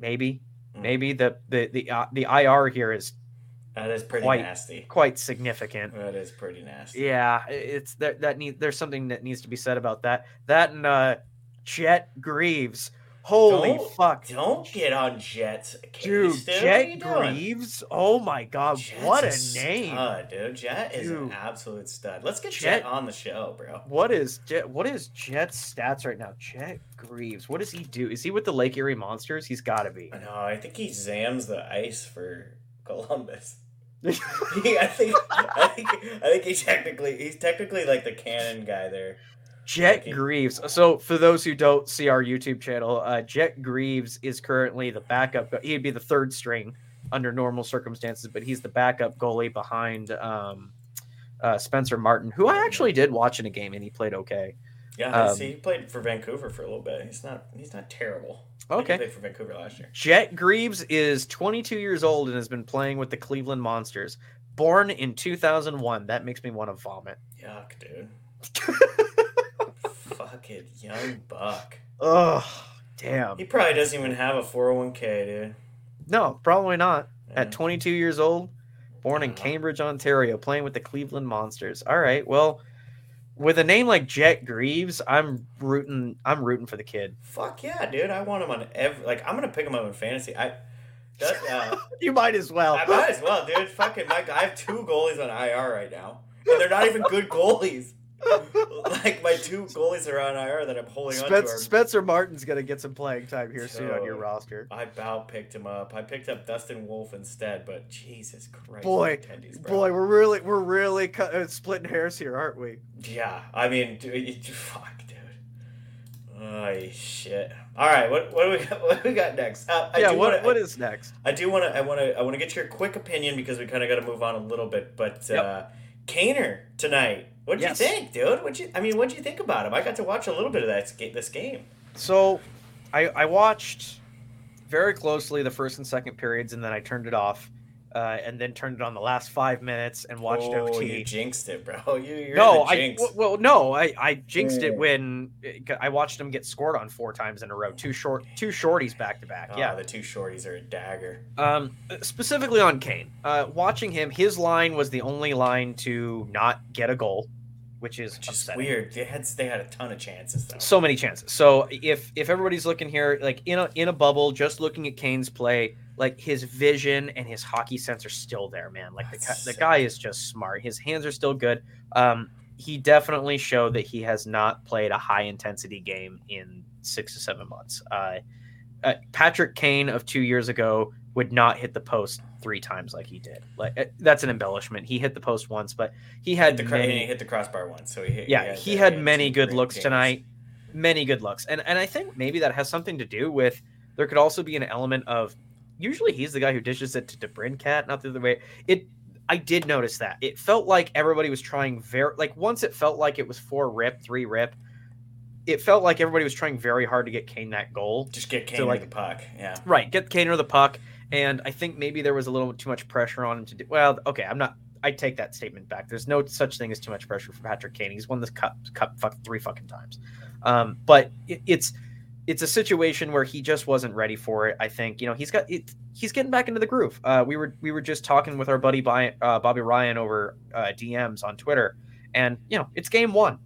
Maybe the IR here is quite significant. That is pretty nasty. Yeah, there's something that needs to be said about that. That and Chet Greaves. Holy fuck. Don't get on Jets. Dude, Jet Greaves. Oh my God. What a name. Stud, dude. Jet is an absolute stud. Let's get Jet on the show, bro. What is Jet's stats right now? Jet Greaves. What does he do? Is he with the Lake Erie Monsters? He's got to be. No, I think he zams the ice for Columbus. I think he's technically like the cannon guy there. Jet Greaves. So for those who don't see our YouTube channel, Jet Greaves is currently the backup. He'd be the third string under normal circumstances, but he's the backup goalie behind Spencer Martin, who I actually did watch in a game, and he played okay. Yeah, he played for Vancouver for a little bit. He's not terrible. Okay. He played for Vancouver last year. Jet Greaves is 22 years old and has been playing with the Cleveland Monsters. Born in 2001. That makes me want to vomit. Yuck, dude. Fucking young buck. Oh, damn. He probably doesn't even have a 401k, dude. No, probably not. Yeah. At 22 years old, born in Cambridge, Ontario, playing with the Cleveland Monsters. All right, well... with a name like Jet Greaves, I'm rooting for the kid. Fuck yeah, dude! I want him on every. Like, I'm gonna pick him up in fantasy. You might as well. I might as well, dude. Fucking Mike, I have two goalies on IR right now, and they're not even good goalies. Like, my two goalies are on IR that I'm holding on to. Spencer Martin's gonna get some playing time here soon on your roster. I about picked him up. I picked up Dustin Wolf instead, but Jesus Christ, boy, we're really splitting hairs here, aren't we? Yeah, I mean, dude, fuck, dude. Oh shit! All right, what do we got next? What is next? I want to get your quick opinion because we kind of got to move on a little bit, but Kaner tonight. What did you think, dude? What did you think about him? I got to watch a little bit of this game. So, I watched very closely the first and second periods, and then I turned it off, and then turned it on the last 5 minutes and watched OT. Oh, you jinxed it, bro! You're the jinx. I jinxed it when I watched him get scored on 4 times in a row. Two shorties back to back. Yeah, the two shorties are a dagger. Specifically on Kane, watching him, his line was the only line to not get a goal. Which is upsetting. Weird. They had a ton of chances, though. So many chances. So if everybody's looking here, like in a bubble, just looking at Kane's play, like his vision and his hockey sense are still there, man. Like the guy is just smart. His hands are still good. He definitely showed that he has not played a high intensity game in 6 to 7 months. Patrick Kane of 2 years ago would not hit the post 3 times like he did. Like, that's an embellishment. He hit the post once, but he hit the crossbar once. So he had many good looks tonight. Many good looks. And I think maybe that has something to do with, there could also be an element of, usually he's the guy who dishes it to DeBrincat, not the other way. I did notice that. It felt like everybody was trying once it felt like it was 4 rip, 3 rip, it felt like everybody was trying very hard to get Kane that goal. Just get Kane the puck. Yeah. Right. Get Kane the puck. And I think maybe there was a little too much pressure on him to do. Well, okay, I take that statement back. There's no such thing as too much pressure for Patrick Kane. He's won this cup 3 fucking times. But it's a situation where he just wasn't ready for it. I think, he's getting back into the groove. We were just talking with our buddy Bobby Ryan over DMs on Twitter, and it's game one.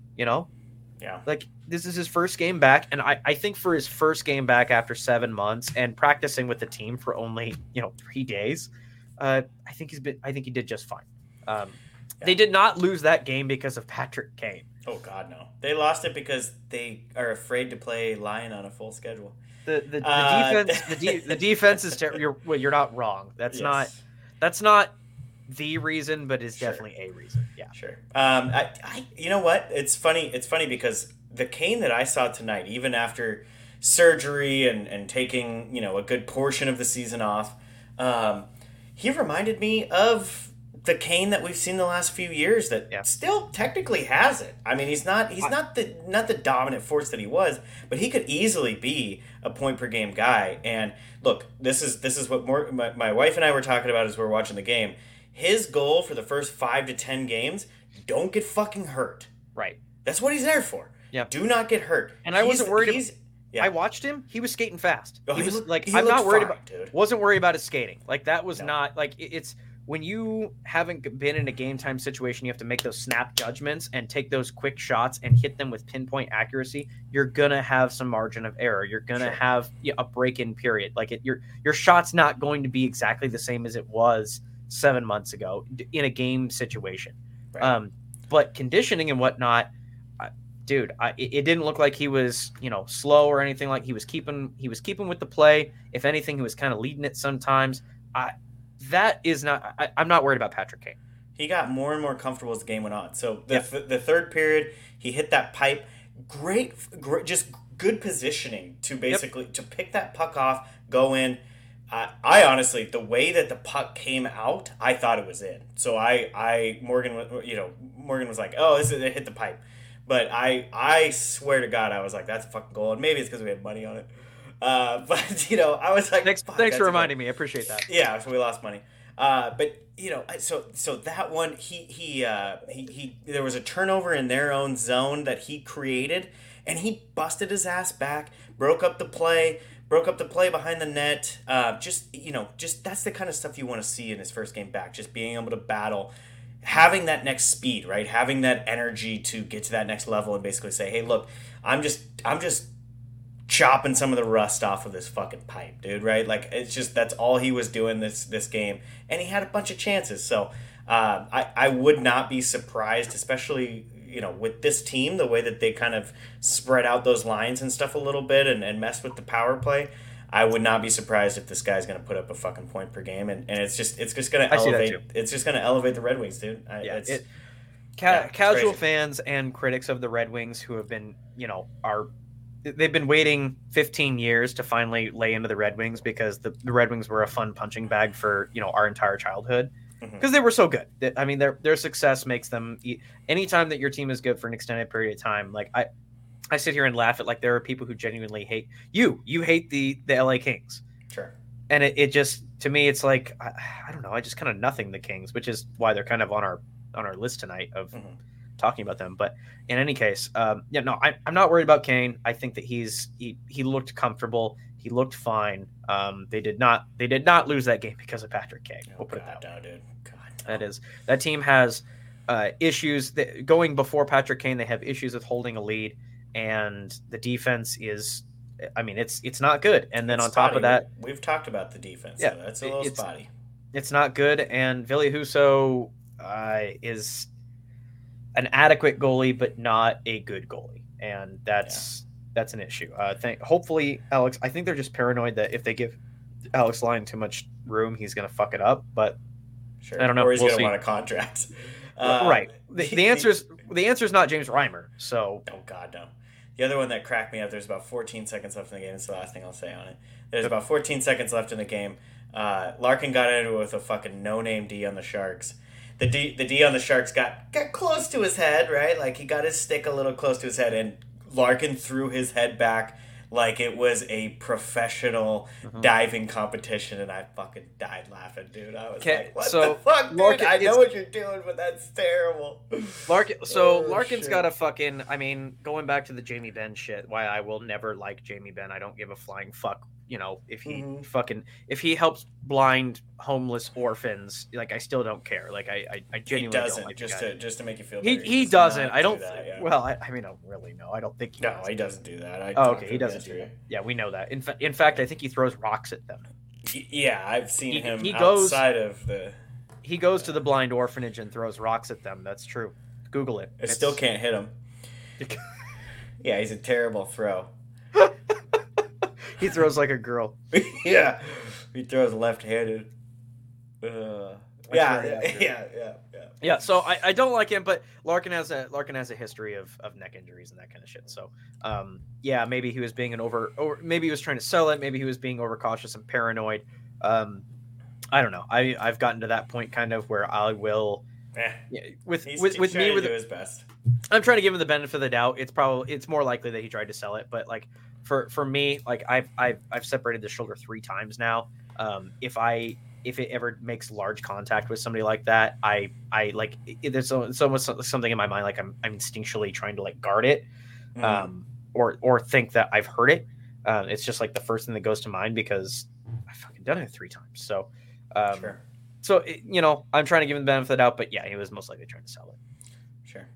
Yeah. Like, this is his first game back, and I think for his first game back after 7 months and practicing with the team for only, 3 days, I think he did just fine. They did not lose that game because of Patrick Kane. Oh God, no. They lost it because they are afraid to play Lyon on a full schedule. The defense the defense is terrible. You're not wrong. That's not the reason, but it's definitely a reason. Yeah, sure. You know what? It's funny because the Kane that I saw tonight, even after surgery and taking, a good portion of the season off, he reminded me of the Kane that we've seen the last few years that still technically has it. I mean, he's not the dominant force that he was, but he could easily be a point per game guy. And look, this is what my wife and I were talking about as we were watching the game. His goal for the first 5 to 10 games, don't get fucking hurt. Right. That's what he's there for. Yeah. Do not get hurt. And I wasn't worried. I watched him. He was skating fast. He was like, I'm not worried about, dude. Wasn't worried about his skating. Like that was not like it's when you haven't been in a game time situation, you have to make those snap judgments and take those quick shots and hit them with pinpoint accuracy. You're going to have some margin of error. You're going to have a break-in period. Like your shot's not going to be exactly the same as it was 7 months ago in a game situation. Right. But conditioning and whatnot, it didn't look like he was, slow or anything. Like he was keeping with the play. If anything, he was kind of leading it sometimes. I'm not worried about Patrick Kane. He got more and more comfortable as the game went on. So the third period, he hit that pipe. Great, just good positioning to basically to pick that puck off, go in. I honestly, the way that the puck came out, I thought it was in. So Morgan was like, oh, it hit the pipe. But I swear to God, I was like, that's a fucking goal. And maybe it's because we had money on it. I was like, thanks for reminding me. I appreciate that. Yeah, so we lost money. So that one, he there was a turnover in their own zone that he created, and he busted his ass back, broke up the play behind the net. Just that's the kind of stuff you want to see in his first game back. Just being able to battle, having that next speed, right? Having that energy to get to that next level and basically say, hey, look, I'm just chopping some of the rust off of this fucking pipe, dude, right? Like, it's just, that's all he was doing this game, and he had a bunch of chances. So I would not be surprised, especially with this team, the way that they kind of spread out those lines and stuff a little bit and mess with the power play. I would not be surprised if this guy's going to put up a fucking point per game, and it's just going to elevate. It's just going to elevate the Red Wings, dude. Casual fans and critics of the Red Wings who have been they've been waiting 15 years to finally lay into the Red Wings, because the Red Wings were a fun punching bag for, our entire childhood, because they were so good. I mean, their success makes them, anytime that your team is good for an extended period of time. Like I sit here and laugh at, like, there are people who genuinely hate you hate the LA Kings. Sure. And it just, to me, it's like, I don't know. I just kind of nothing the Kings, which is why they're kind of on our list tonight of, talking about them. But in any case, I'm not worried about Kane. I think that he looked comfortable, he looked fine. They did not lose that game because of Patrick Kane. We'll put it that way. God, no. That team has issues that, going before Patrick Kane, they have issues with holding a lead, and the defense is, I mean, it's not good. And then it's on top spotty. Of that, we've talked about the defense. Yeah, so that's a little spotty. It's not good. And Ville Husso is an adequate goalie, but not a good goalie. And that's an issue. Hopefully Alex, I think they're just paranoid that if they give Alex Lyon too much room, he's going to fuck it up, but sure. I don't know. Or he's going to want a contract. Right. The answer is not James Reimer. So, oh God, no. The other one that cracked me up, there's about 14 seconds left in the game. It's the last thing I'll say on it. There's about 14 seconds left in the game. Larkin got into it with a fucking no-name D on the Sharks. The D on the Sharks got close to his head, right? Like, he got his stick a little close to his head, and Larkin threw his head back like it was a professional diving competition, and I fucking died laughing, dude. I was like, what the fuck, dude? Larkin, I know what you're doing, but that's terrible. Larkin's got a fucking, I mean, going back to the Jamie Benn shit, why I will never like Jamie Benn. I don't give a flying fuck. If he if he helps blind homeless orphans, like, I still don't care. Like, I genuinely don't like just to make you feel better. He doesn't. I don't. Well, I mean, I don't really know. I don't think he does. No, he doesn't do that. Okay, he doesn't do that. Yeah, we know that. In fact, I think he throws rocks at them. Yeah, I've seen him outside of the. He goes to the blind orphanage and throws rocks at them. That's true. Google it. It still can't hit him. Yeah, he's a terrible throw. He throws like a girl. Yeah. He throws left-handed. Yeah. So I don't like him, but Larkin has a history of neck injuries and that kind of shit. So maybe he was being maybe he was trying to sell it, maybe he was being overcautious and paranoid. I don't know. I've gotten to that point kind of where I will do his best. I'm trying to give him the benefit of the doubt. It's more likely that he tried to sell it, but like for me, like I've separated the shoulder 3 times now. If it ever makes large contact with somebody like that, I like it's almost something in my mind, like I'm instinctually trying to like guard it, or think that I've hurt it. It's just like the first thing that goes to mind because I've fucking done it 3 times. So So, I'm trying to give him the benefit of the doubt, but yeah, he was most likely trying to sell it. Sure.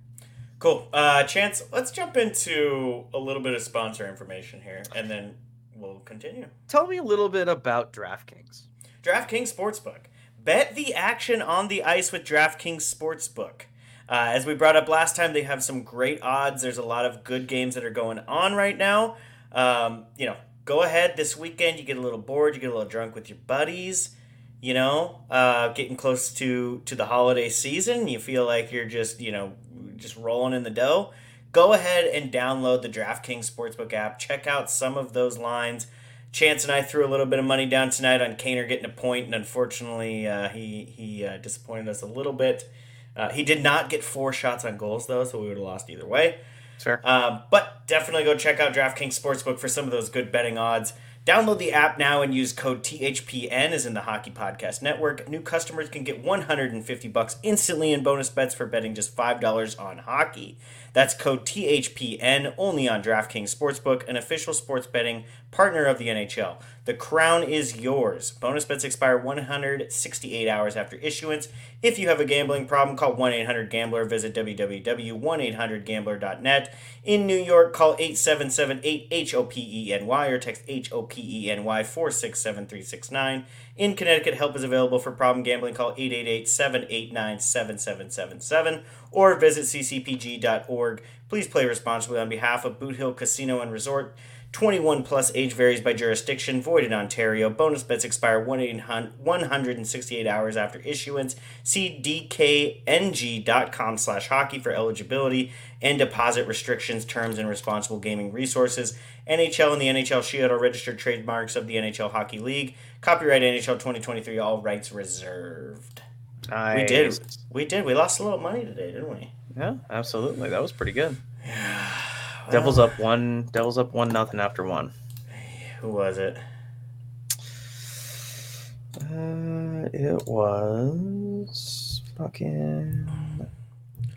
Cool. Chance, let's jump into a little bit of sponsor information here, and then we'll continue. Tell me a little bit about DraftKings. DraftKings Sportsbook. Bet the action on the ice with DraftKings Sportsbook. As we brought up last time, they have some great odds. There's a lot of good games that are going on right now. Go ahead this weekend. You get a little bored. You get a little drunk with your buddies. Getting close to the holiday season. You feel like you're just rolling in the dough. Go ahead and download the DraftKings Sportsbook app. Check out some of those lines. Chance and I threw a little bit of money down tonight on Kaner getting a point, and unfortunately he disappointed us a little bit. He did not get 4 shots on goals, though, so we would have lost either way. Sure. But definitely go check out DraftKings Sportsbook for some of those good betting odds. Download the app now and use code THPN, as in the Hockey Podcast Network. New customers can get $150 instantly in bonus bets for betting just $5 on hockey. That's code THPN, only on DraftKings Sportsbook, an official sports betting partner of the NHL. The crown is yours. Bonus bets expire 168 hours after issuance. If you have a gambling problem, call 1-800-GAMBLER. Visit www.1800gambler.net. In New York, call 877-8-HOPENY or text HOPENY 467-369. In Connecticut, help is available for problem gambling. Call 888-789-7777 or visit ccpg.org. Please play responsibly on behalf of Boot Hill Casino and Resort. 21 plus, age varies by jurisdiction, void in Ontario. Bonus bets expire 168 hours after issuance. See dkng.com/hockey for eligibility and deposit restrictions, terms, and responsible gaming resources. NHL and the NHL Shield are registered trademarks of the NHL Hockey League. Copyright NHL 2023, all rights reserved. Nice. We did. We lost a little money today, didn't we? Yeah, absolutely. That was pretty good. Yeah. Well, Devils up one, 0 after one. Who was it? It was fucking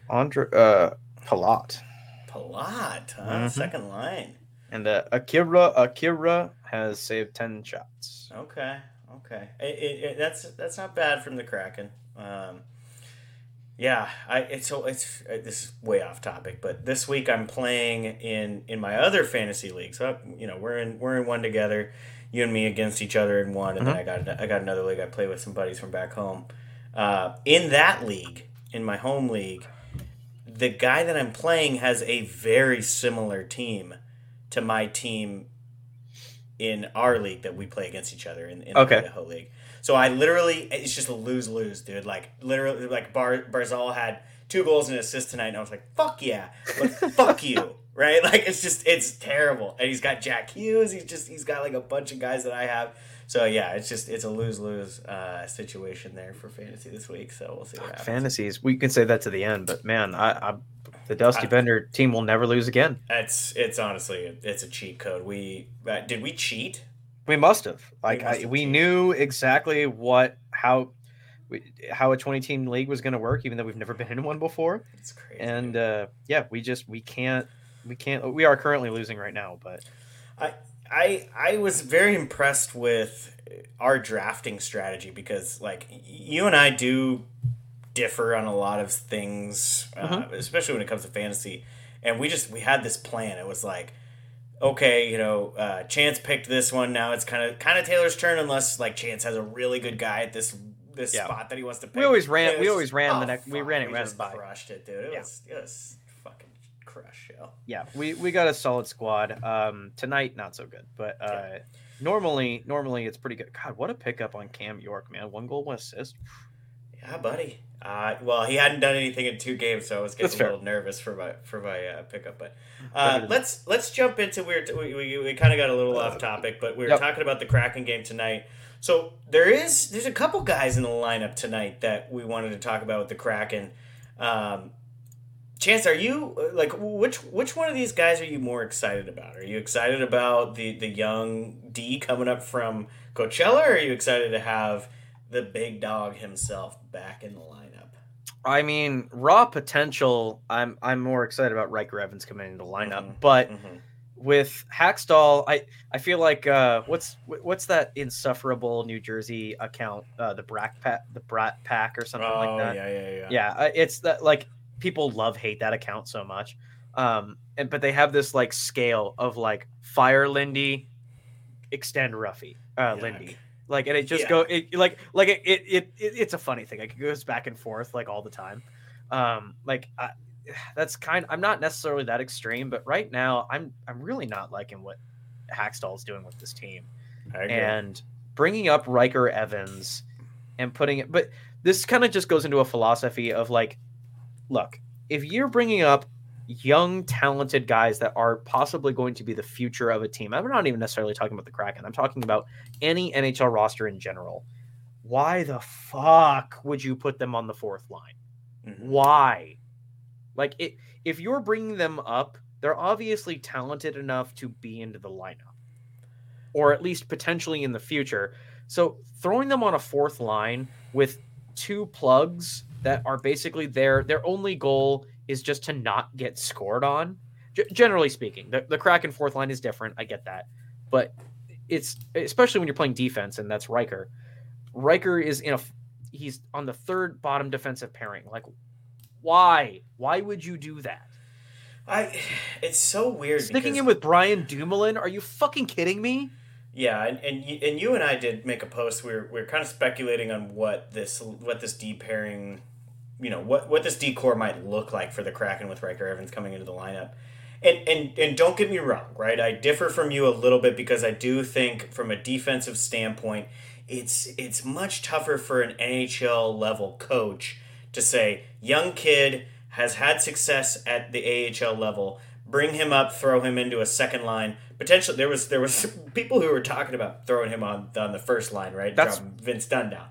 Andre Palat. Palat, huh? Mm-hmm. Second line. And Akira has saved 10 shots. Okay. That's not bad from the Kraken. This is way off topic, but this week I'm playing in my other fantasy league. So we're in one together, you and me against each other in one, and then I got another league I play with some buddies from back home. In that league, in my home league, the guy that I'm playing has a very similar team to my team in our league that we play against each other in the whole league. So it's just a lose-lose, dude. Barzal had 2 goals and an assist tonight, and I was like, fuck yeah, but fuck you, right? It's terrible. And he's got Jack Hughes. He's got a bunch of guys that I have. So yeah, it's a lose-lose situation there for fantasy this week. So we'll see what happens. Fantasies, we can say that to the end, but man, the Dusty Bender team will never lose again. It's honestly, it's a cheat code. Did we cheat? We must have. We knew exactly how a 20-team league was going to work, even though we've never been in one before. It's crazy. And we are currently losing right now. But I was very impressed with our drafting strategy because you and I do differ on a lot of things, especially when it comes to fantasy. And we had this plan. It was like, okay, Chance picked this one. Now it's kind of Taylor's turn, unless Chance has a really good guy at this spot that he wants to pick. We ran it by. Crushed it, dude. It was fucking crush show. Yeah, we got a solid squad. Tonight not so good, but normally it's pretty good. God, what a pickup on Cam York, man! 1 goal, 1 assist. Yeah, buddy. Well, he hadn't done anything in 2 games, so I was getting a little nervous for my pickup. But let's jump into we kind of got a little off topic, but we were talking about the Kraken game tonight. So there's a couple guys in the lineup tonight that we wanted to talk about with the Kraken. Chance, are you which one of these guys are you more excited about? Are you excited about the young D coming up from Coachella, or are you excited to have the big dog himself back in the lineup? I mean, raw potential, I'm more excited about Riker Evans coming into the lineup, but with Hackstall, I feel like what's that insufferable New Jersey account, the Brat Pack or something like that. Yeah. It's that, like, people hate that account so much. But they have this like scale of like fire Lindy, extend Ruffy, Lindy. Like, and it just it's a funny thing. Like, it goes back and forth like all the time. I'm not necessarily that extreme, but right now I'm really not liking what Hackstall's doing with this team. I agree. And bringing up Riker Evans and putting it, but this kind of just goes into a philosophy of like, look, if you're bringing up young, talented guys that are possibly going to be the future of a team, I'm not even necessarily talking about the Kraken. I'm talking about any NHL roster in general. Why the fuck would you put them on the fourth line? Mm-hmm. Why? Like, if you're bringing them up, they're obviously talented enough to be into the lineup, or at least potentially in the future. So throwing them on a fourth line with two plugs that are basically their only goal is just to not get scored on. Generally speaking, the Kraken fourth line is different. I get that. But it's especially when you're playing defense, and that's Riker. Riker is he's on the third bottom defensive pairing. Like, why would you do that? It's so weird. Sticking in with Brian Dumoulin. Are you fucking kidding me? Yeah. And you and I did make a post. We're kind of speculating on what this D pairing, you know, what this D core might look like for the Kraken with Riker Evans coming into the lineup. And don't get me wrong, right? I differ from you a little bit, because I do think from a defensive standpoint, it's much tougher for an NHL level coach to say, young kid has had success at the AHL level, bring him up, throw him into a second line. Potentially, there was people who were talking about throwing him on the first line, right? That's Vince Dunn down.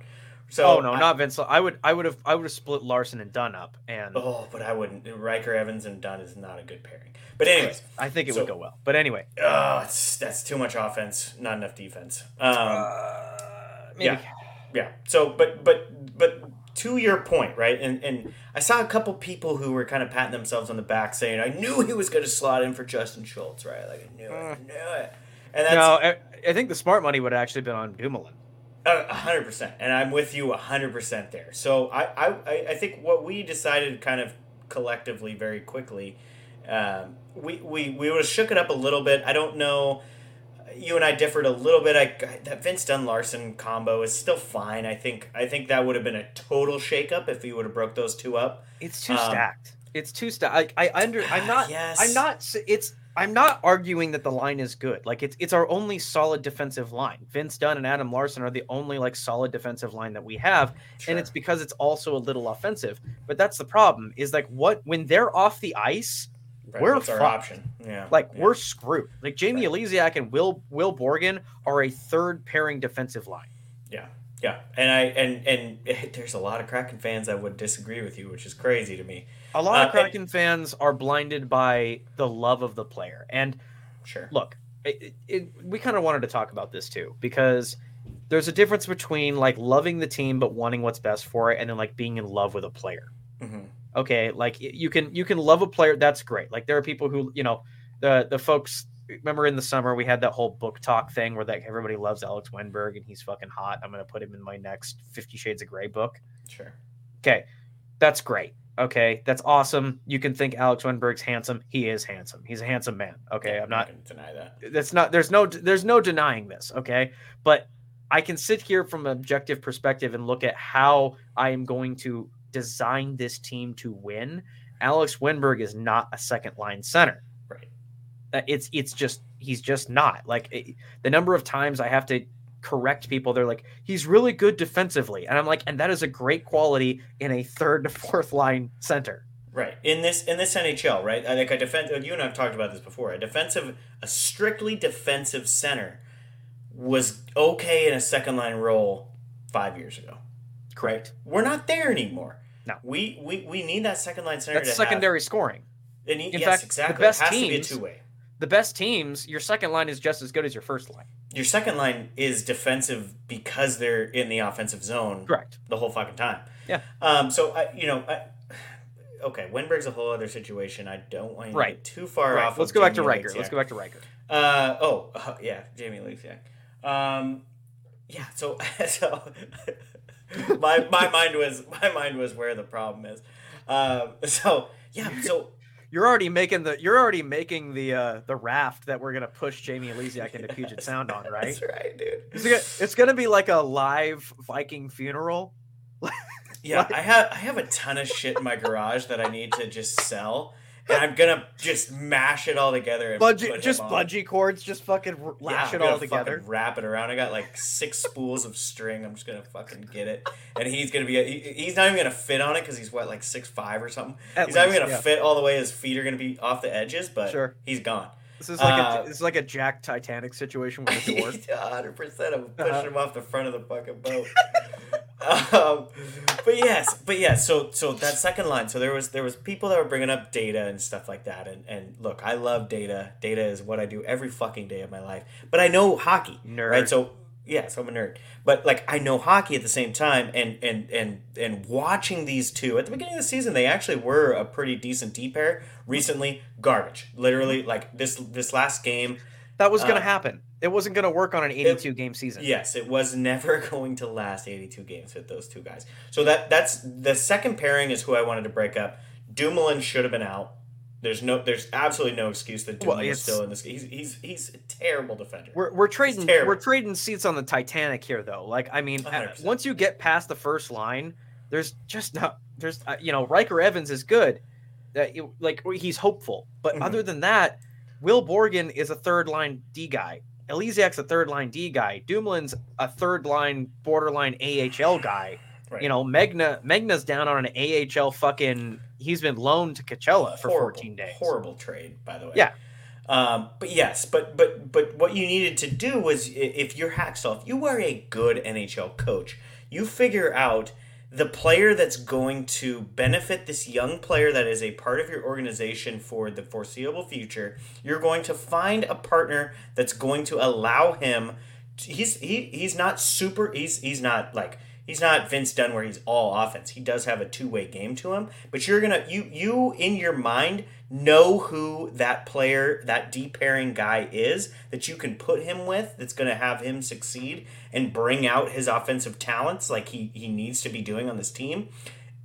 So, not Vince. I would have split Larson and Dunn up, but I wouldn't. Riker Evans and Dunn is not a good pairing. But anyways, I think it would go well. But anyway, that's too much offense, not enough defense. Maybe. Yeah. So, but. To your point, right? And I saw a couple people who were kind of patting themselves on the back saying, I knew he was going to slot in for Justin Schultz, right? Like, I knew it. And I think the smart money would have actually been on Dumoulin. 100%. And I'm with you 100% there. So I think what we decided kind of collectively very quickly, we would have shook it up a little bit. I don't know. You and I differed a little bit. That Vince Dunn-Larson combo is still fine. I think that would have been a total shakeup if he would have broke those two up. It's too stacked. It's too stacked. I'm not arguing that the line is good. Like, it's our only solid defensive line. Vince Dunn and Adam Larson are the only like solid defensive line that we have, sure. And it's because it's also a little offensive. But that's the problem. Is like when they're off the ice. Right, we're fucked. Our option. Yeah. Like, yeah. We're screwed. Like, Jamie Aleziak and Will Borgen are a third pairing defensive line. Yeah. Yeah. And there's a lot of Kraken fans that would disagree with you, which is crazy to me. A lot of Kraken fans are blinded by the love of the player. And sure. Look, we kind of wanted to talk about this too, because there's a difference between like loving the team but wanting what's best for it, and then like being in love with a player. Mm-hmm. Okay, like you can love a player. That's great. Like, there are people who, you know, the folks, remember in the summer we had that whole book talk thing where like everybody loves Alex Wenberg and he's fucking hot. I'm going to put him in my next 50 Shades of Grey book. Sure. Okay. That's great. Okay. That's awesome. You can think Alex Wenberg's handsome. He is handsome. He's a handsome man. Okay. Yeah, I'm not going to deny that. That's not, there's no denying this. Okay. But I can sit here from an objective perspective and look at how I am going to design this team to win. Alex Wenberg is not a second line center, right? It's just, he's just not. Like, the number of times I have to correct people, they're like, he's really good defensively, and I'm like, and that is a great quality in a third to fourth line center, right? In this NHL, right? Like, you and I've talked about this before. A strictly defensive center was okay in a second line role 5 years ago. Correct. We're not there anymore. No, we need that second line center. That's secondary scoring. In fact, exactly. It has to be a two-way. The best teams, your second line is just as good as your first line. Your second line is defensive because they're in the offensive zone. Correct. The whole fucking time. Yeah. So I, you know, I, okay, Winberg's a whole other situation. I don't want to get too far off. Let's go back to Riker. Let's go back to Riker. Yeah, Jamie Leciak. Yeah, so my mind was where the problem is. You're already making the raft that we're gonna push Jamie Leciak into Puget Sound on, right? That's right, dude. It's gonna be like a live Viking funeral. Yeah, like... I have a ton of shit in my garage that I need to just sell, and I'm gonna just mash it all together. And bungee cords, just fucking lash it all together. Fucking wrap it around. I got like 6 spools of string. I'm just gonna fucking get it, and he's gonna be. He's not even gonna fit on it because he's what, like 6'5" or something. He's not even gonna fit all the way. His feet are gonna be off the edges, but he's gone. This is like a Jack Titanic situation with the door. 100%. I'm pushing him off the front of the fucking boat. But yes. So that second line. So there was people that were bringing up data and stuff like that. And look, I love data. Data is what I do every fucking day of my life. But I know hockey, nerd. Right? So I'm a nerd. But like I know hockey at the same time. And watching these two at the beginning of the season, they actually were a pretty decent D pair. Recently, garbage. Literally, like this last game. That was going to happen. It wasn't going to work on an 82-game season. Yes, it was never going to last 82 games with those two guys. So that's the second pairing is who I wanted to break up. Dumoulin should have been out. There's absolutely no excuse that Dumoulin is still in this. He's a terrible defender. We're trading seats on the Titanic here, though. Like I mean, once you get past the first line, there's just not there's Riker Evans is good. He's hopeful, but other than that. Will Borgen is a third-line D guy. Leciak's a third-line D guy. Dumoulin's a third-line, borderline AHL guy. Right. Megna's down on an AHL fucking... He's been loaned to Coachella for 14 days. Horrible trade, by the way. Yeah. But what you needed to do was, if you're Hackstall, if you are a good NHL coach, you figure out the player that's going to benefit this young player that is a part of your organization for the foreseeable future. You're going to find a partner that's going to allow him. He's not Vince Dunn where he's all offense. He does have a two-way game to him, but you're gonna you in your mind know who that player, that deep pairing guy is that you can put him with. That's gonna have him succeed and bring out his offensive talents like he needs to be doing on this team.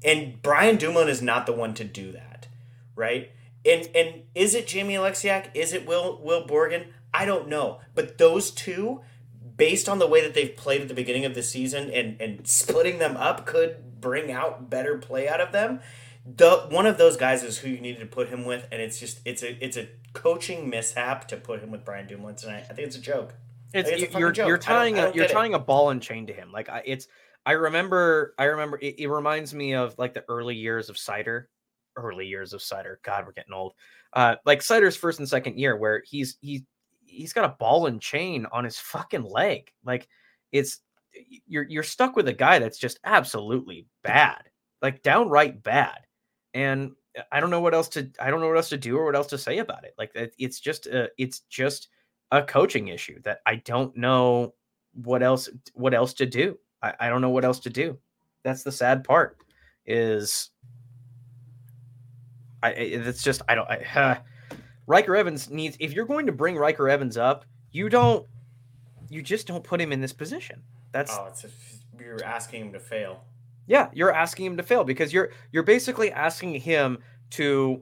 And Brian Dumoulin is not the one to do that, right? And is it Jamie Leciak? Is it Will Borgen? I don't know, but those two. Based on the way that they've played at the beginning of the season and splitting them up could bring out better play out of them. One of those guys is who you needed to put him with, and it's a coaching mishap to put him with Brian Dumoulin tonight. I think it's a joke. You're tying a ball and chain to him. Like I remember. It reminds me of like the early years of Cider. God, we're getting old. Like Cider's first and second year, where he's got a ball and chain on his fucking leg. Like you're stuck with a guy that's just absolutely bad, like downright bad. And I don't know what else to do or what else to say about it. Like it's just a coaching issue that I don't know what else to do. I don't know what else to do. That's the sad part Riker Evans needs, if you're going to bring Riker Evans up, you just don't put him in this position. You're asking him to fail. Yeah, you're asking him to fail because you're basically asking him to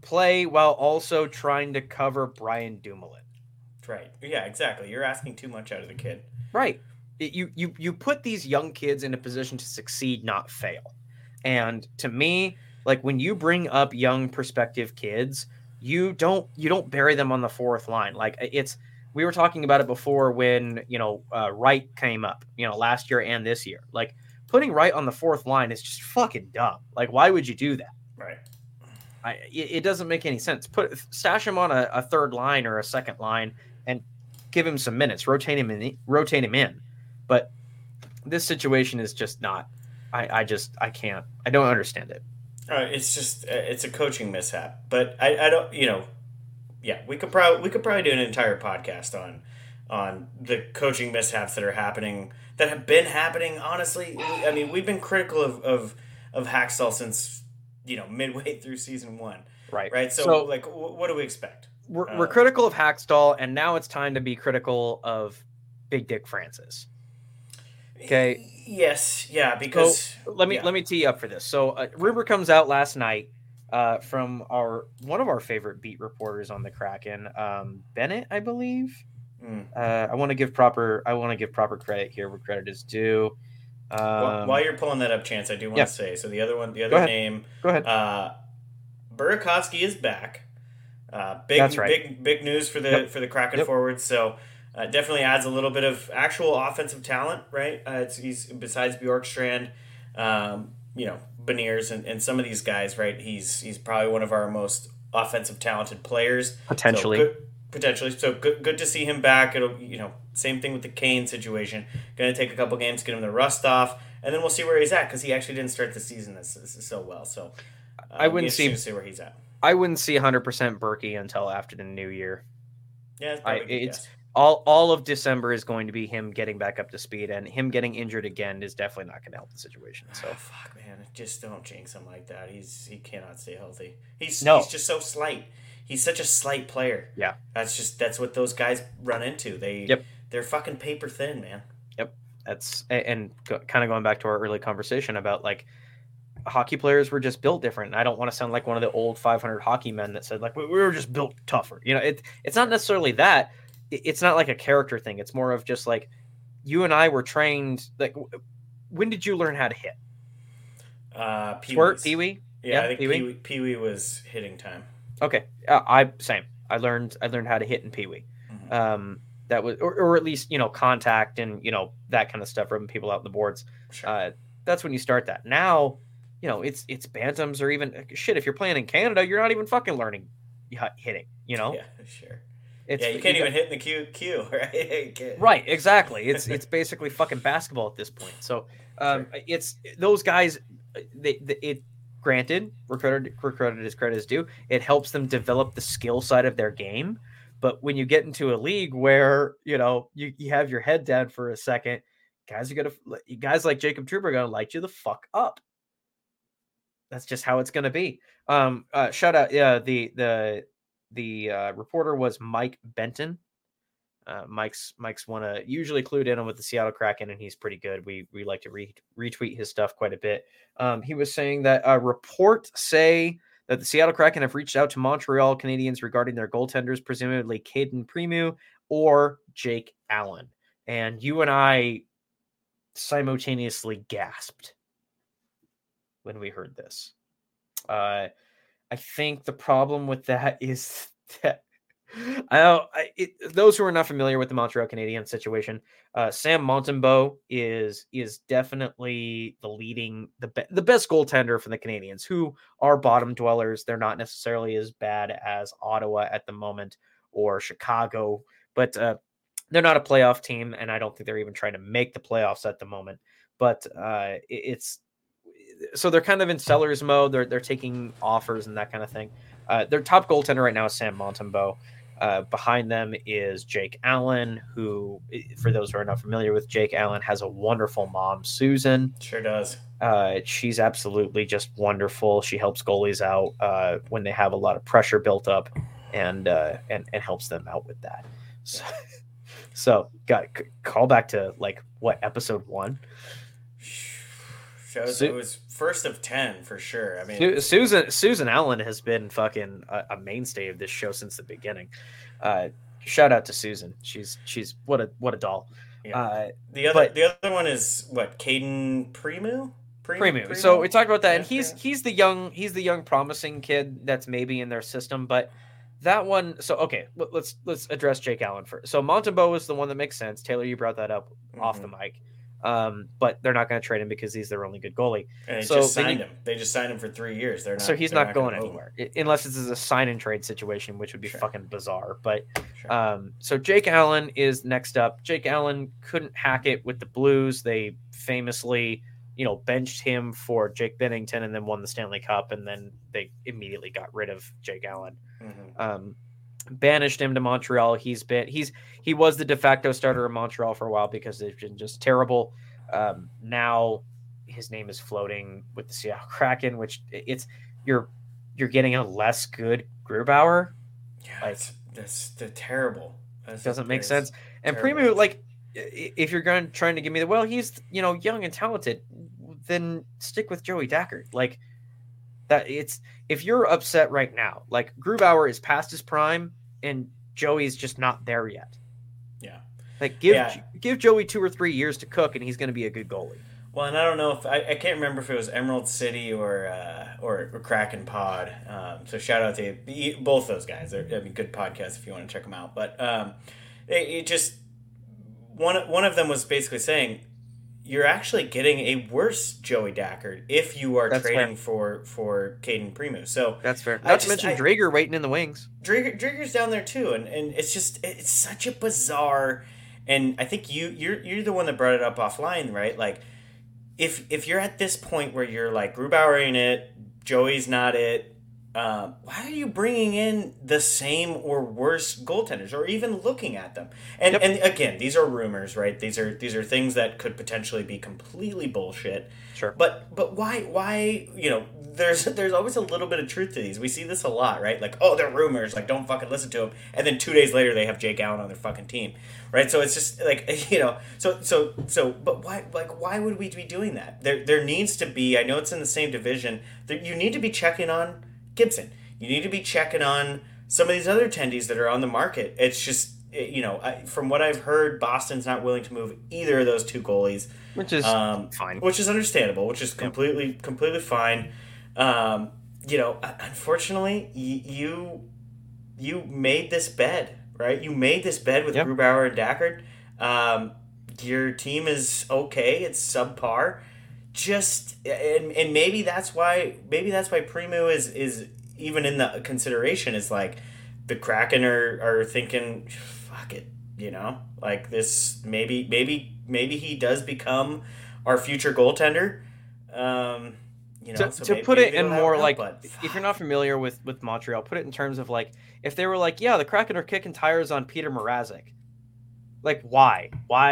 play while also trying to cover Brian Dumoulin. Right. Yeah, exactly. You're asking too much out of the kid. Right. You put these young kids in a position to succeed, not fail. And to me, like when you bring up young prospective kids, you don't bury them on the fourth line. Like we were talking about it before when, Wright came up, last year and this year, like putting Wright on the fourth line is just fucking dumb. Like, why would you do that? Right. It doesn't make any sense. Stash him on a third line or a second line and give him some minutes, rotate him in. But this situation is just not, I don't understand it. It's a coaching mishap, but we could probably do an entire podcast on the coaching mishaps that have been happening. Honestly, I mean, we've been critical of Hackstall since you know, midway through season one. Right. So like, what do we expect? We're critical of Hackstall, and now it's time to be critical of Big Dick Francis. Okay. Yes. Yeah. Because let me tee you up for this. So rumor comes out last night from one of our favorite beat reporters on the Kraken, Bennett, I believe. I want to give proper credit here where credit is due. While you're pulling that up, Chance, I do want to say, so the other name, Burakovsky is back. Big news for the Kraken forwards. So definitely adds a little bit of actual offensive talent, right? He's besides Bjorkstrand, Beniers and some of these guys, right? He's probably one of our most offensive talented players potentially. So good to see him back. It'll, same thing with the Kane situation. Going to take a couple games, get him the rust off, and then we'll see where he's at because he actually didn't start the season this so well. So I wouldn't see where he's at. I wouldn't see 100% Berkey until after the new year. Yeah, it's all of December is going to be him getting back up to speed, and him getting injured again is definitely not going to help the situation. So fuck, man, just don't jinx him like that. He cannot stay healthy. He's just so slight. He's such a slight player. Yeah, that's what those guys run into. They're fucking paper thin, man. Yep, kind of going back to our early conversation about like hockey players were just built different. I don't want to sound like one of the old 500 hockey men that said like we were just built tougher. It's not necessarily that. It's not like a character thing. It's more of just like you and I were trained. Like, when did you learn how to hit? Pee wee. Yeah, I think pee wee was hitting time. Okay, I learned how to hit in Pee Wee. Mm-hmm. That was, or at least contact and that kind of stuff, rubbing people out in the boards. Sure. That's when you start that. Now, it's bantams or even shit. If you're playing in Canada, you're not even fucking learning hitting. Yeah, sure. You can't even hit in the queue, right? Right, exactly. It's basically fucking basketball at this point. So sure. It's those guys. Granted, recruited as credit is due. It helps them develop the skill side of their game. But when you get into a league where, you have your head down for a second, guys like Jacob Trouba are going to light you the fuck up. That's just how it's going to be. Shout out. Yeah, the reporter was Mike Benton. Mike's one of usually clued in on with the Seattle Kraken, and he's pretty good. We like to retweet his stuff quite a bit. He was saying that reports say that the Seattle Kraken have reached out to Montreal Canadiens regarding their goaltenders, presumably Cayden Primeau or Jake Allen. And you and I simultaneously gasped when we heard this. I think the problem with that is that those who are not familiar with the Montreal Canadiens situation, Sam Montembeau is definitely the best goaltender for the Canadiens, who are bottom dwellers. They're not necessarily as bad as Ottawa at the moment or Chicago, but they're not a playoff team, and I don't think they're even trying to make the playoffs at the moment. But so they're kind of in seller's mode. They're taking offers and that kind of thing. Their top goaltender right now is Sam Montembeau. Behind them is Jake Allen, who, for those who are not familiar with Jake Allen, has a wonderful mom, Susan. Sure does. She's absolutely just wonderful. She helps goalies out when they have a lot of pressure built up, and helps them out with that. So got call back to like what, episode 1? Shows it was first of 10 for sure. I mean, Susan Allen has been fucking a mainstay of this show since the beginning. Shout out to Susan. She's what a doll. Yeah. The other one is what, Cayden Primeau? Primeau. So we talked about that, and he's the young promising kid that's maybe in their system, but that one. So okay, let's address Jake Allen first. So Montembeau is the one that makes sense. Taylor, you brought that up off the mic. But they're not going to trade him because he's their only good goalie. And They just signed him for 3 years. So he's not going anywhere unless this is a sign and trade situation, which would be fucking bizarre. But so Jake Allen is next up. Jake Allen couldn't hack it with the Blues. They famously, benched him for Jake Binnington and then won the Stanley Cup. And then they immediately got rid of Jake Allen. Mm-hmm. Banished him to Montreal. He was the de facto starter in Montreal for a while because they've been just terrible. Now his name is floating with the Seattle Kraken, which it's you're getting a less good Grubauer. Yeah, like, that's terrible. That's doesn't make sense. And Primeau, like, if you're going trying to give me the well, he's young and talented, then stick with Joey Dacquert. Like that, it's if you're upset right now, like Grubauer is past his prime and Joey's just not there yet. Yeah, like give Joey 2 or 3 years to cook, and he's going to be a good goalie. Well, and I don't know if I can't remember if it was Emerald City or Kraken Pod. So shout out to both those guys. They're good podcasts if you want to check them out. But it just one of them was basically saying you're actually getting a worse Joey Dacquert if you are trading for Caden Primeau. So that's fair. Not to mention Drager waiting in the wings. Drager's down there too, and it's just it's such a bizarre. And I think you're the one that brought it up offline, right? Like. If you're at this point where you're like, Grubauer ain't it, Joey's not it, why are you bringing in the same or worse goaltenders or even looking at them? And yep. And again, these are rumors, right? These are things that could potentially be completely bullshit. Sure. But why there's always a little bit of truth to these. We see this a lot, right? Like, oh, they're rumors. Like, don't fucking listen to them. And then 2 days later, they have Jake Allen on their fucking team, right? So it's just like So, but why? Like, why would we be doing that? There needs to be. I know it's in the same division. You need to be checking on Gibson. You need to be checking on some of these other attendees that are on the market. It's just from what I've heard, Boston's not willing to move either of those two goalies, which is fine, which is understandable, which is completely fine. Unfortunately, you made this bed, right? You made this bed with Grubauer and Dacquert. Your team is okay. It's subpar. And maybe that's why Primeau is even in the consideration is like the Kraken are thinking, fuck it, like this, maybe he does become our future goaltender. So to put it in more like, if you're not familiar with Montreal, put it in terms of like, if they were like, yeah, the Kraken are kicking tires on Peter Mrazek. Like, why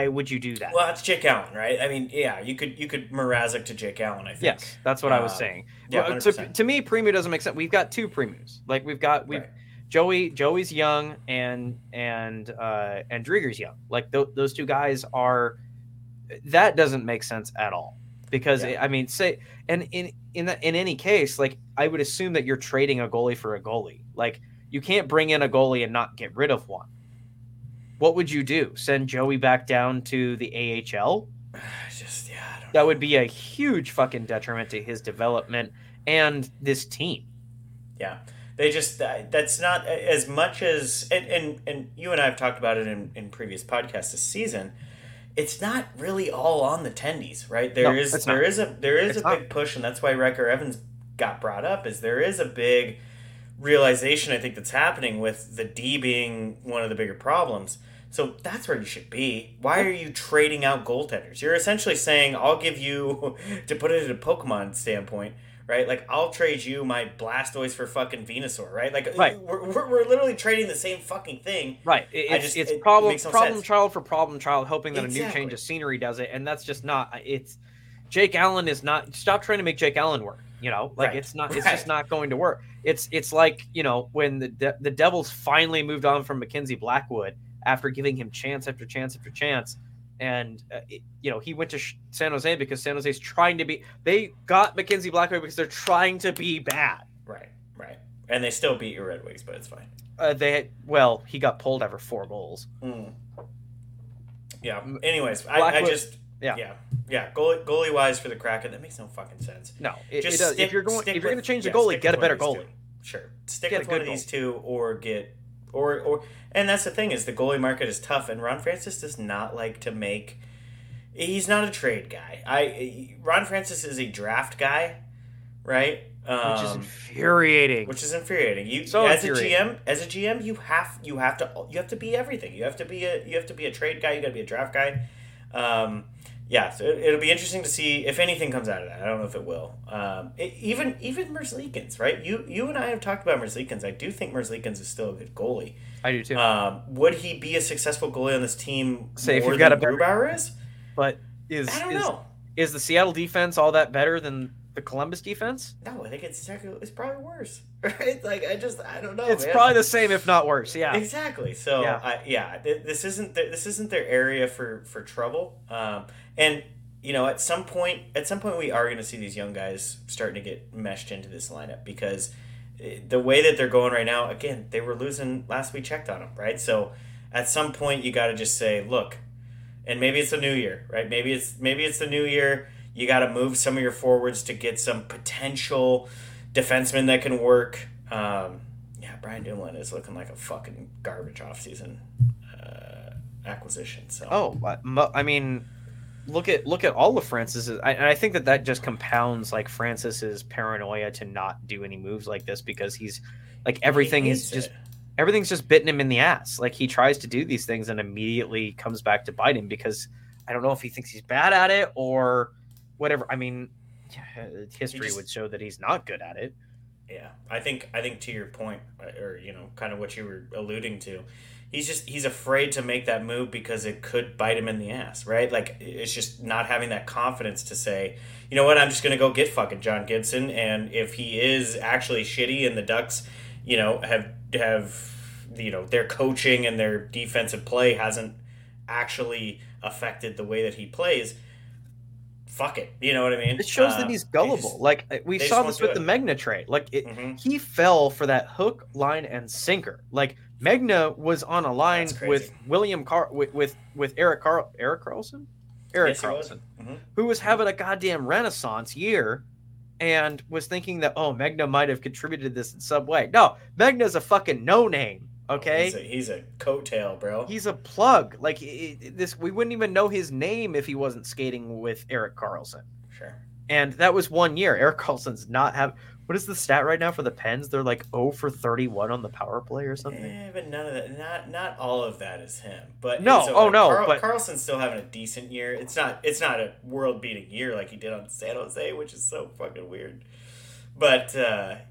would you do that? Well, that's Jake Allen, right? I mean, yeah, you could Mrazek to Jake Allen, I think. Yes, that's what I was saying. Yeah, well, to me, Primeau doesn't make sense. We've got two Primeaus. Like, we've right. Joey's young and Drieger's young. Like those two guys that doesn't make sense at all. Because in any case, like I would assume that you're trading a goalie for a goalie. Like you can't bring in a goalie and not get rid of one. What would you do? Send Joey back down to the AHL? That would be a huge fucking detriment to his development and this team. Yeah, they just that's not as much as and you and I have talked about it in previous podcasts this season. It's not really all on the tendies, right? There is a big push, and that's why Riker Evans got brought up. Is there is a big realization I think that's happening with the D being one of the bigger problems. So that's where you should be. Why are you trading out goaltenders? You're essentially saying, I'll give you, to put it in a Pokemon standpoint, right? Like I'll trade you my Blastoise for fucking Venusaur, right? Like we're literally trading the same fucking thing, right? It's problem child for problem child, hoping that a new change of scenery does it, and that's just not. It's Jake Allen is not. Stop trying to make Jake Allen work. It's not. It's just not going to work. It's like when the Devils finally moved on from Mackenzie Blackwood after giving him chance after chance after chance. And, he went to San Jose because San Jose's trying to be – they got Mackenzie Blackwood because they're trying to be bad. Right. And they still beat your Red Wings, but it's fine. He got pulled after 4 goals. Mm. Yeah. Anyways, Blackwood, Yeah. Goalie-wise for the Kracken, that makes no fucking sense. No. If you're going to change the goalie, get a better goalie. Sure. Stick with one of these two or and that's the thing is the goalie market is tough, and Ron Francis does not like to make. He's not a trade guy. Ron Francis is a draft guy, right? Which is infuriating. You as a GM, you have to be everything. You have to be a trade guy. You got to be a draft guy. So it'll be interesting to see if anything comes out of that. I don't know if it will. Even Merzlikins, right? You and I have talked about Merzlikins. I do think Merzlikins is still a good goalie. I do too. Would he be a successful goalie on this team more than Grubauer is? But I don't know. Is the Seattle defense all that better than the Columbus defense? No, I think it's probably worse. Right? Like, I don't know. It's probably the same, if not worse. Yeah, exactly. So yeah, this isn't their area for trouble. And you know, at some point, we are going to see these young guys starting to get meshed into this lineup, because the way that they're going right now, again, they were losing last we checked on them, right? So at some point, you got to just say, look, and maybe it's a new year, right? Maybe it's the new year. You got to move some of your forwards to get some potential defensemen that can work. Yeah, Brian Dumoulin is looking like a fucking garbage offseason acquisition. So I mean, look at all of Francis's, and I think that just compounds like Francis's paranoia to not do any moves like this, because he's like everything's just bitten him in the ass. Like, he tries to do these things and immediately comes back to bite him, because I don't know if he thinks he's bad at it or whatever. I mean, history would show that he's not good at it. Yeah, I think to your point, or you know, kind of what you were alluding to, he's afraid to make that move because it could bite him in the ass, right? Like, it's just not having that confidence to say, you know what, I'm just gonna go get fucking John Gibson, and if he is actually shitty and the Ducks, you know, have you know, their coaching and their defensive play hasn't actually affected the way that he plays, fuck it, you know what I mean? It shows that he's gullible. Like, we saw this with the Megna trade. Like, he fell for that hook, line, and sinker. Like, Megna was on a line with Eric Carlson, who was having a goddamn renaissance year, and was thinking that, oh, Megna might have contributed this in some way. No, Megna's a fucking no name. Okay, he's a coattail, bro. He's a plug. Like, we wouldn't even know his name if he wasn't skating with Eric Carlson. Sure. And that was 1 year. Eric Carlson's not have. What is the stat right now for the Pens? They're like 0-for-31 on the power play or something. Yeah, but none of that. Not all of that is him. But no. So, but Carlson's still having a decent year. It's not a world beating year like he did on San Jose, which is so fucking weird. But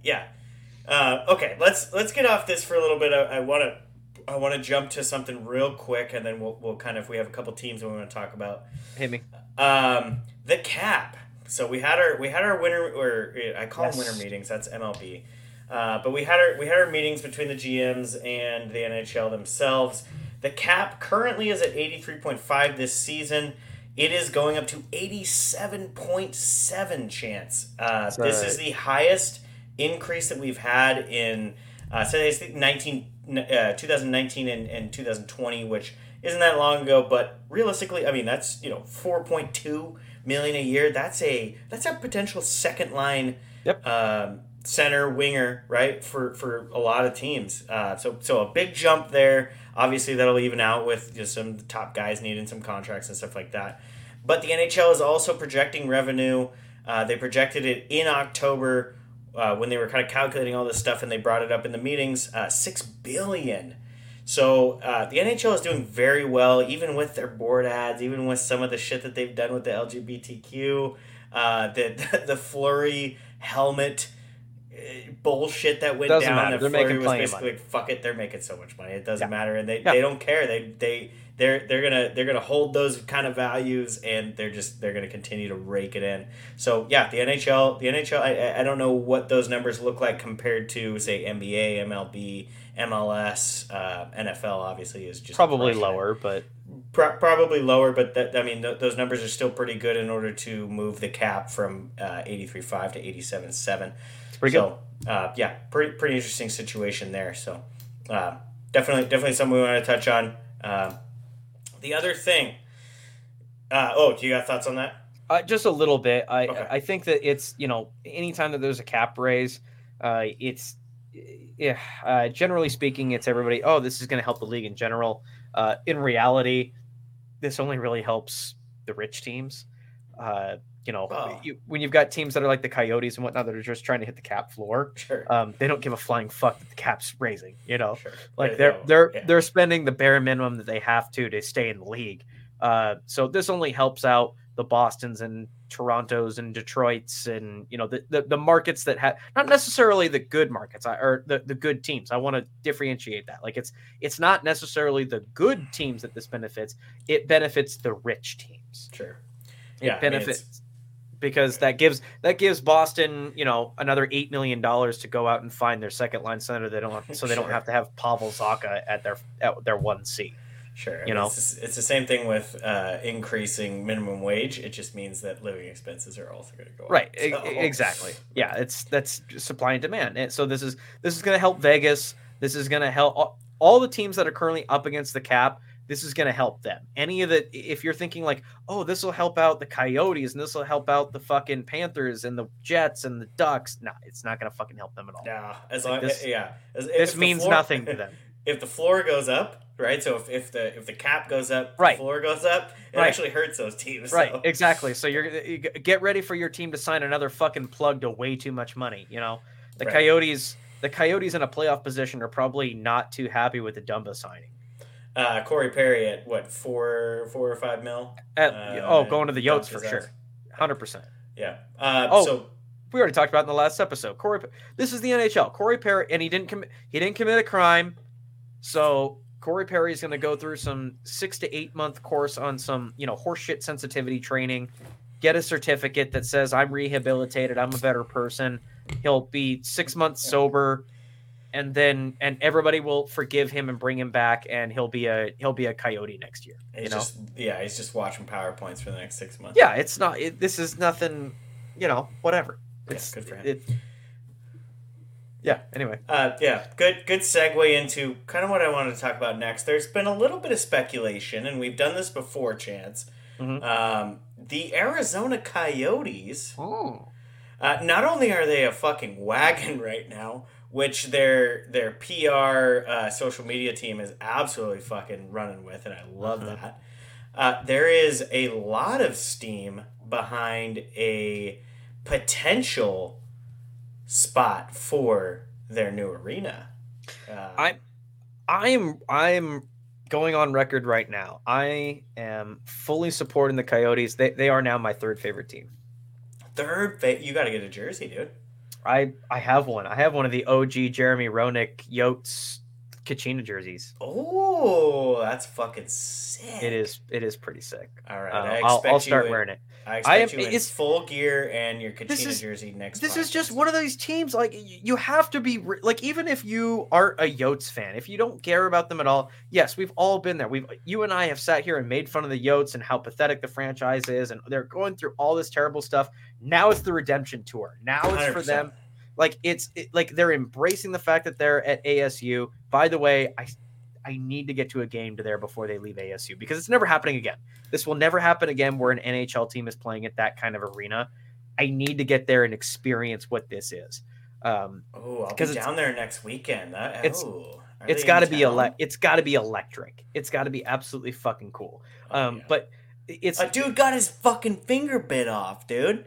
yeah. Okay, let's get off this for a little bit. I want to jump to something real quick, and then we'll kind of, we have a couple teams that we want to talk about. Hit me. The cap. So we had our winter, or I call them winter meetings. That's MLB. But we had our meetings between the GMs and the NHL themselves. The cap currently is at 83.5 this season. It is going up to 87.7. Chance. This is the highest increase that we've had in since 2019 and 2020, which isn't that long ago, but realistically, I mean, that's, you know, $4.2 million a year. That's a potential second line center winger, right, for a lot of teams. So a big jump there. Obviously, that'll even out with just some of the top guys needing some contracts and stuff like that. But the NHL is also projecting revenue. They projected it in October. When they were kind of calculating all this stuff, and they brought it up in the meetings, $6 billion. So the NHL is doing very well, even with their board ads, even with some of the shit that they've done with the LGBTQ, the Fleury helmet bullshit that went down. Matter. That Fleury was basically like, fuck it, they're making so much money, it doesn't matter, and they don't care. They're gonna hold those kind of values, and they're gonna continue to rake it in. So yeah, the NHL. I don't know what those numbers look like compared to, say, NBA, MLB, MLS, NFL. Obviously is just probably lower, but I mean, those numbers are still pretty good in order to move the cap from 83.5 to 87.7. It's pretty good. Yeah, pretty interesting situation there. So definitely something we want to touch on. The other thing, do you have thoughts on that? Just a little bit. Okay. I think that it's, you know, anytime that there's a cap raise, generally speaking, it's everybody, oh, this is going to help the league in general. In reality, this only really helps the rich teams. You know, when you've got teams that are like the Coyotes and whatnot that are just trying to hit the cap floor, sure. They don't give a flying fuck that the cap's raising. You know, sure. Like they're spending the bare minimum that they have to stay in the league. So this only helps out the Bostons and Torontos and Detroits and, you know, the markets that have not necessarily the good markets or the good teams. I want to differentiate that. Like it's not necessarily the good teams that this benefits. It benefits the rich teams. Sure. It benefits. I mean, because that gives Boston, you know, another $8 million to go out and find their second line center. They don't have, so they don't have to have Pavel Zacha at their 1C. Sure. You know, it's the same thing with increasing minimum wage. It just means that living expenses are also going to go up. Right. So. Exactly. Yeah. That's supply and demand. And so this is going to help Vegas. This is going to help all the teams that are currently up against the cap. This is going to help them. Any of the, if you're thinking like, oh, this will help out the Coyotes and this will help out the fucking Panthers and the Jets and the Ducks. Nah, it's not going to fucking help them at all. Nah, as long as, yeah. This means nothing to them. If the floor goes up, right? So if the cap goes up, right. The floor goes up, it actually hurts those teams. Right, so. Exactly. So you get ready for your team to sign another fucking plug to way too much money, you know? The Coyotes in a playoff position are probably not too happy with the Dumba signing. Corey Perry at what, $4 or $5 million? Going to the Yotes for sure. 100%. Yeah. So we already talked about in the last episode. This is the NHL. Corey Perry, and he didn't commit a crime. So Corey Perry is going to go through some 6 to 8 month course on some, you know, horseshit sensitivity training, get a certificate that says I'm rehabilitated, I'm a better person. He'll be 6 months sober, and everybody will forgive him and bring him back, and he'll be a Coyote next year. He's just watching PowerPoints for the next 6 months. Yeah, it's not. This is nothing. You know, whatever. It's good for him. Anyway. Good segue into kind of what I wanted to talk about next. There's been a little bit of speculation, and we've done this before, Chance. Mm-hmm. The Arizona Coyotes, not only are they a fucking wagon right now, which their PR social media team is absolutely fucking running with, and I love that. There is a lot of steam behind a potential spot for their new arena. I'm going on record right now. I am fully supporting the Coyotes. They are now my third favorite team. You got to get a jersey, dude. I have one. I have one of the OG Jeremy Roenick Yotes Kachina jerseys. Oh, that's fucking sick. It is pretty sick. All right, I'll start wearing it. It's full gear and your Kachina jersey next. This is just one of those teams. Like, you have to be like, even if you are a Yotes fan, if you don't care about them at all. Yes, we've all been there. You and I have sat here and made fun of the Yotes and how pathetic the franchise is, and they're going through all this terrible stuff. Now it's the redemption tour. Now it's 100%. For them. Like it's they're embracing the fact that they're at ASU. By the way, I need to get to a game to there before they leave ASU, because it's never happening again. This will never happen again where an NHL team is playing at that kind of arena. I need to get there and experience what this is. I'll be down there next weekend. It's got to be electric. It's got to be absolutely fucking cool. But it's a dude got his fucking finger bit off, dude.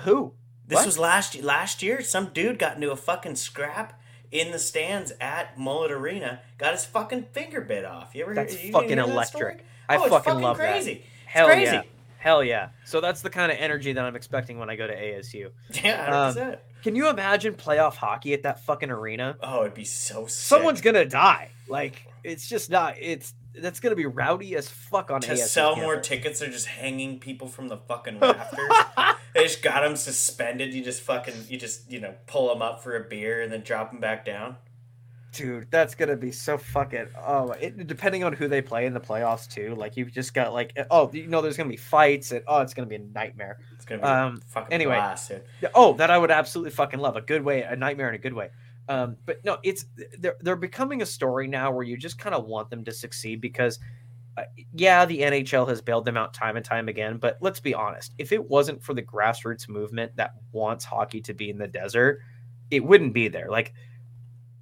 Who? This was last year. Some dude got into a fucking scrap in the stands at Mullet Arena, got his fucking finger bit off. You ever heard that? That's fucking electric. I fucking love crazy. That. Hell yeah. So that's the kind of energy that I'm expecting when I go to ASU. Yeah, 100%. Can you imagine playoff hockey at that fucking arena? Oh, it'd be so sick. Someone's going to die. Like, it's just not, it's, that's going to be rowdy as fuck on ASU. To sell more tickets, they're just hanging people from the fucking rafters. They just got them suspended. You just fucking, pull them up for a beer and then drop them back down. Dude, that's going to be so fucking, depending on who they play in the playoffs too. Like, you've just got like, there's going to be fights and, it's going to be a nightmare. It's going to be a fucking blast, dude. Oh, that I would absolutely fucking love. A good way, a nightmare in a good way. But no, they're becoming a story now where you just kind of want them to succeed because, the NHL has bailed them out time and time again. But let's be honest, if it wasn't for the grassroots movement that wants hockey to be in the desert, it wouldn't be there. Like,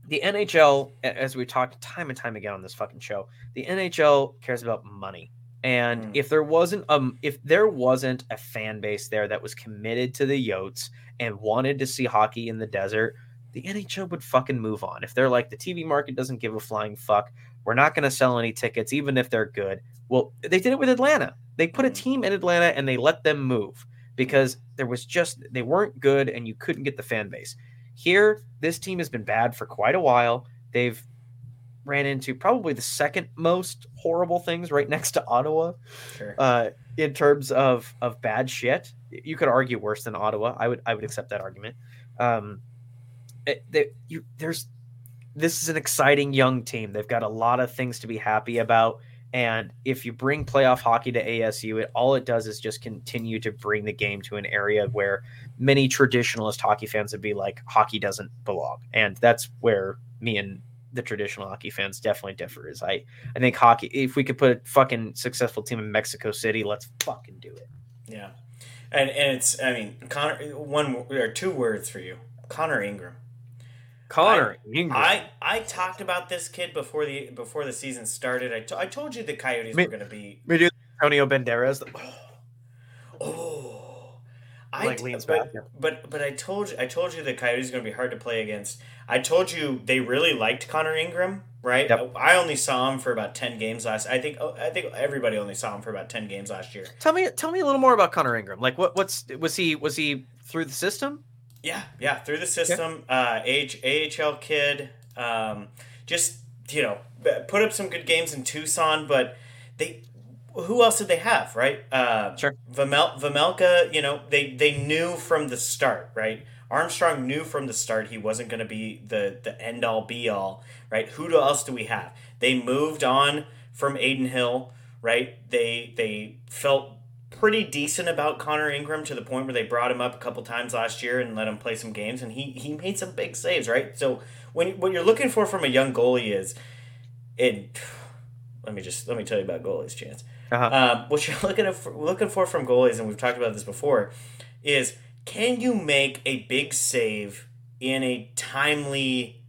the NHL, as we talked time and time again on this fucking show, the NHL cares about money. And if there wasn't a fan base there that was committed to the Yotes and wanted to see hockey in the desert, the NHL would fucking move on. If they're like, the TV market doesn't give a flying fuck, we're not going to sell any tickets, even if they're good. Well, they did it with Atlanta. They put a team in Atlanta and they let them move because they weren't good and you couldn't get the fan base. Here, this team has been bad for quite a while. They've ran into probably the second most horrible things right next to Ottawa. Sure. In terms of bad shit. You could argue worse than Ottawa. I would accept that argument. This is an exciting young team. They've got a lot of things to be happy about. And if you bring playoff hockey to ASU, all it does is just continue to bring the game to an area where many traditionalist hockey fans would be like, hockey doesn't belong. And that's where me and the traditional hockey fans definitely differ. Is I think hockey, if we could put a fucking successful team in Mexico City, let's fucking do it. Yeah. And it's, I mean, Connor, one or two words for you. Connor Ingram. I talked about this kid before the season started. I told you the Coyotes were going to be. We do Antonio Banderas. I told you the Coyotes are going to be hard to play against. I told you they really liked Connor Ingram, right? Yep. I only saw him for about 10 games last. I think everybody only saw him for about 10 games last year. Tell me a little more about Connor Ingram. Like was he through the system? Yeah, through the system, AHL kid, just, you know, put up some good games in Tucson, but who else did they have, right? Sure. Vamelka, you know, they knew from the start, right? Armstrong knew from the start he wasn't going to be the end-all, be-all, right? Who else do we have? They moved on from Adin Hill, right? They felt pretty decent about Connor Ingram to the point where they brought him up a couple times last year and let him play some games, and he made some big saves, right? So what you're looking for from a young goalie is, and let me tell you about goalies, Chance. Uh-huh. What you're looking for from goalies, and we've talked about this before, is can you make a big save in a timely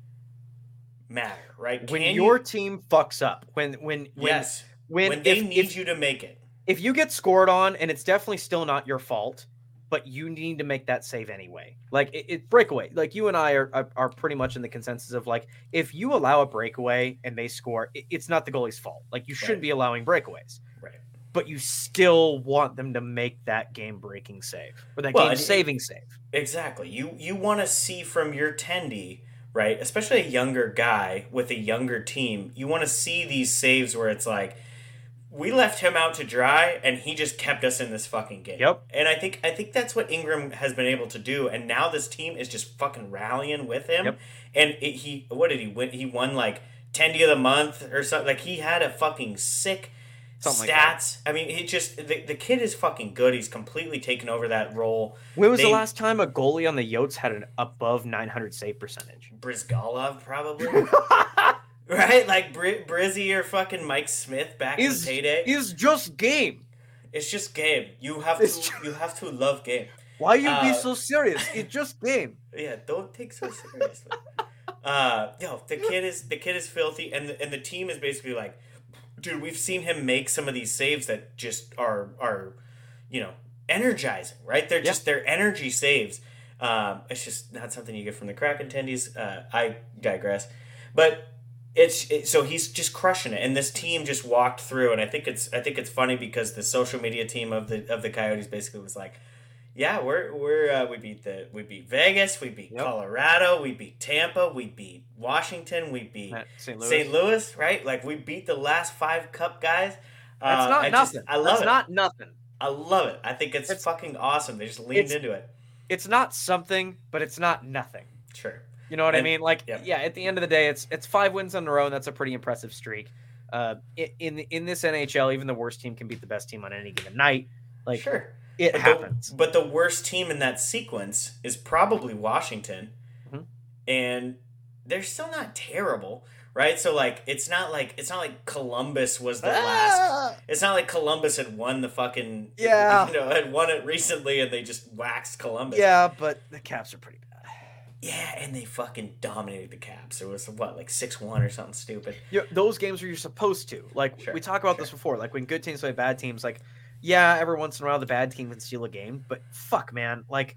manner, right? Your team fucks up, when they need you to make it. If you get scored on, and it's definitely still not your fault, but you need to make that save anyway. Like, it's breakaway. Like, you and I are pretty much in the consensus of, like, if you allow a breakaway and they score, it's not the goalie's fault. Like, you shouldn't be allowing breakaways. Right. But you still want them to make that game-breaking save. Or that game-saving save. Exactly. You want to see from your tendy, right, especially a younger guy with a younger team, you want to see these saves where it's like, we left him out to dry, and he just kept us in this fucking game. Yep. And I think that's what Ingram has been able to do, and now this team is just fucking rallying with him. Yep. And what did he win? He won, like, 10D of the month or something. Like, he had a fucking sick something stats. Like, I mean, he just the kid is fucking good. He's completely taken over that role. When was the last time a goalie on the Yotes had an above 900 save percentage? Brizgalov, probably. Right, like Brizzy or fucking Mike Smith back in the heyday. It's just game. It's just game. You have to love game. Why you be so serious? It's just game. Yeah, don't take so seriously. The kid is filthy, and the team is basically like, dude, we've seen him make some of these saves that just are, you know, energizing. Right, they're just their energy saves. It's just not something you get from the Kraken attendees. I digress, but. So he's just crushing it, and this team just walked through. And I think it's funny because the social media team of the Coyotes basically was like, "Yeah, we beat Vegas, we beat Colorado, we beat Tampa, we beat Washington, we beat St. Louis, right? Like we beat the last five Cup guys. That's not nothing. I love it. That's not nothing. I love it. I think it's fucking awesome. They just leaned into it. It's not something, but it's not nothing. Sure." You know what I mean? Like, at the end of the day, it's 5 wins on the road. And that's a pretty impressive streak. In this NHL, even the worst team can beat the best team on any given night. Like, sure, it happens. But the worst team in that sequence is probably Washington, mm-hmm. and they're still not terrible, right? So like, it's not like Columbus was the last. It's not like Columbus had won the fucking had won it recently, and they just waxed Columbus. Yeah, but the Caps are pretty bad. Yeah, and they fucking dominated the Caps. It was, 6-1 or something stupid. Yeah, those games where you're supposed to. Like, we talk about this before. Like, when good teams play bad teams, like, yeah, every once in a while the bad team can steal a game. But fuck, man. Like,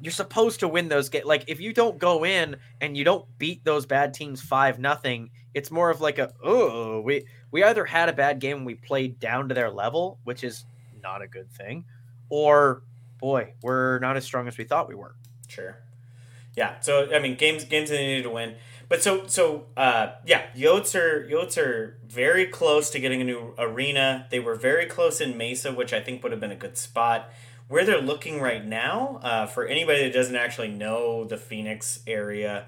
you're supposed to win those games. Like, if you don't go in and you don't beat those bad teams 5-0, it's more of like we either had a bad game and we played down to their level, which is not a good thing, or, boy, we're not as strong as we thought we were. Sure. Yeah, so I mean, games they needed to win, But so, Yotes are very close to getting a new arena. They were very close in Mesa, which I think would have been a good spot. Where they're looking right now, for anybody that doesn't actually know the Phoenix area,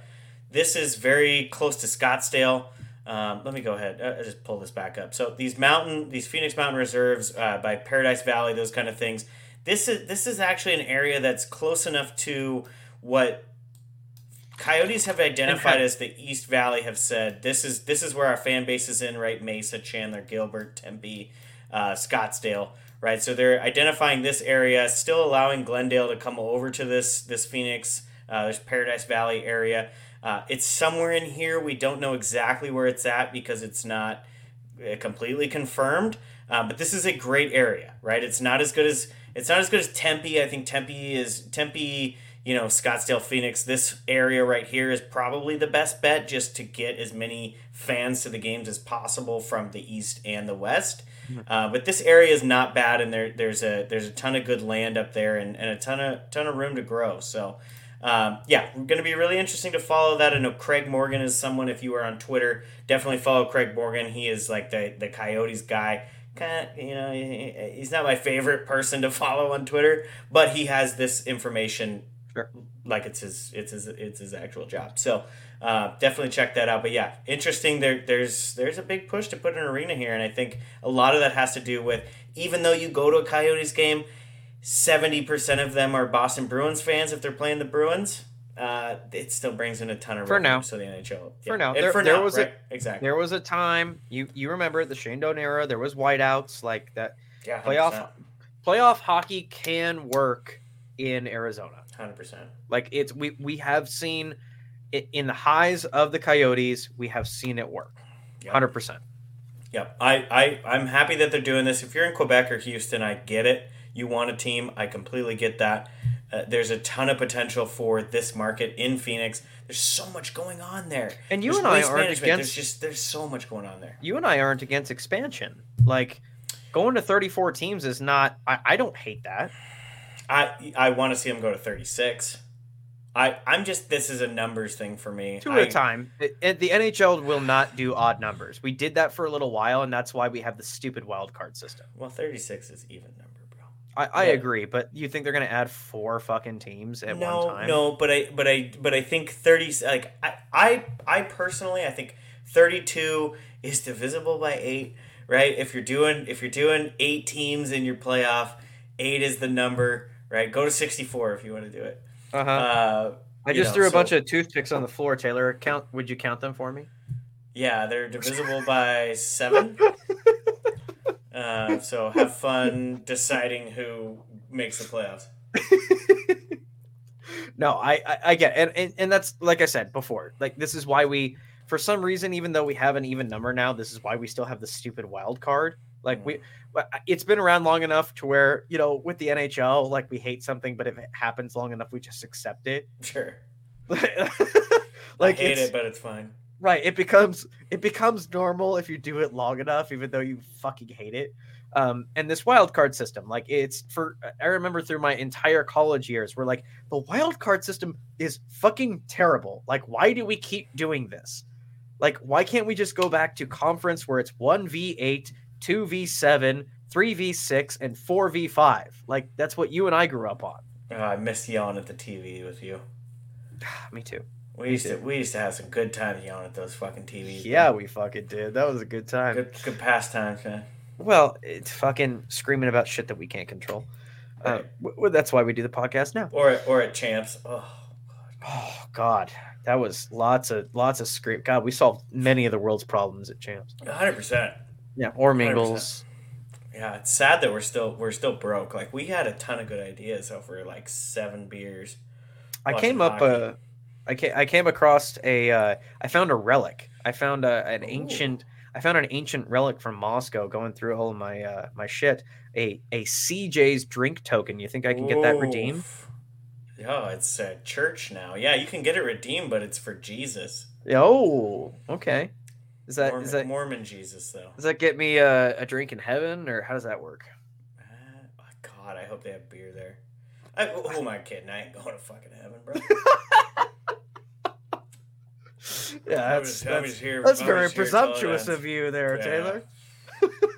this is very close to Scottsdale. Let me go ahead. I'll just pull this back up. So these Phoenix Mountain Reserves by Paradise Valley, those kind of things. This is actually an area that's close enough to what Coyotes have identified as the East Valley. Have said this is where our fan base is in, right? Mesa, Chandler, Gilbert, Tempe, Scottsdale. Right, so they're identifying this area, still allowing Glendale to come over to this Phoenix, this Paradise Valley area. It's somewhere in here. We don't know exactly where it's at because it's not completely confirmed. But this is a great area, right? It's not as good as Tempe. I think Tempe. You know, Scottsdale, Phoenix. This area right here is probably the best bet just to get as many fans to the games as possible from the East and the West. But this area is not bad, and there's a ton of good land up there, and a ton of room to grow. So, going to be really interesting to follow that. I know Craig Morgan is someone. If you are on Twitter, definitely follow Craig Morgan. He is like the Coyotes guy. He's not my favorite person to follow on Twitter, but he has this information like it's his actual job. So. Definitely check that out. But yeah, interesting. There's a big push to put an arena here, and I think a lot of that has to do with, even though you go to a Coyotes game, 70% of them are Boston Bruins fans if they're playing the Bruins. It still brings in a ton of revenue to the NHL. Yeah. For now, there was a time you remember the Shane Doan era. There was whiteouts like that. Yeah, 100%. Playoff hockey can work in Arizona. 100%. Like it's we have seen. In the highs of the Coyotes, we have seen it work. 100%. Yep. I'm happy that they're doing this. If you're in Quebec or Houston, I get it. You want a team. I completely get that. There's a ton of potential for this market in Phoenix. There's so much going on there. And you and I aren't against... There's so much going on there. You and I aren't against expansion. Like, going to 34 teams is not... I don't hate that. I want to see them go to 36. I'm just, this is a numbers thing for me. Two at a time. The NHL will not do odd numbers. We did that for a little while, and that's why we have the stupid wild card system. Well, 36 is even number, bro. I agree, but you think they're going to add four fucking teams at one time? No, but I think 30. Like I personally, I think 32 is divisible by 8. Right? If you're doing 8 teams in your playoff, 8 is the number. Right? Go to 64 if you want to do it. Uh-huh. I just threw a bunch of toothpicks on the floor, Taylor. Would you count them for me? Yeah, they're divisible by 7. So have fun deciding who makes the playoffs. No, I get it. And that's, like I said before, like this is why we, for some reason, even though we have an even number now, this is why we still have the stupid wild card. Like it's been around long enough to where, you know, with the NHL, like we hate something, but if it happens long enough, we just accept it. Sure. Like I hate it, but it's fine. Right. It becomes normal if you do it long enough, even though you fucking hate it. And this wild card system, like I remember through my entire college years, we're like, the wild card system is fucking terrible. Like, why do we keep doing this? Like, why can't we just go back to conference where it's 1v8? 2v7, 3v6, and 4v5. Like, that's what you and I grew up on. Oh, I miss yelling at the TV with you. Me too. We used to have some good times yelling at those fucking TVs. Yeah, we fucking did. That was a good time. Good pastimes, man. Well, it's fucking screaming about shit that we can't control. Right. That's why we do the podcast now. Or at Champs. Oh God. That was lots of scream. God, we solved many of the world's problems at Champs. 100%. Yeah, or Mingles. 100%. Yeah, it's sad that we're still broke. Like, we had a ton of good ideas over like 7 beers. I found a relic. I found an ancient relic from Moscow going through all of my my shit. A CJ's drink token. You think I can get that redeemed? Oh, it's a church now. Yeah, you can get it redeemed, but it's for Jesus. Oh, okay. Is that Mormon Jesus though? Does that get me a drink in heaven, or how does that work? God, I hope they have beer there. Who am I kidding? I ain't going to fucking heaven, bro. That's very presumptuous of you there, Taylor.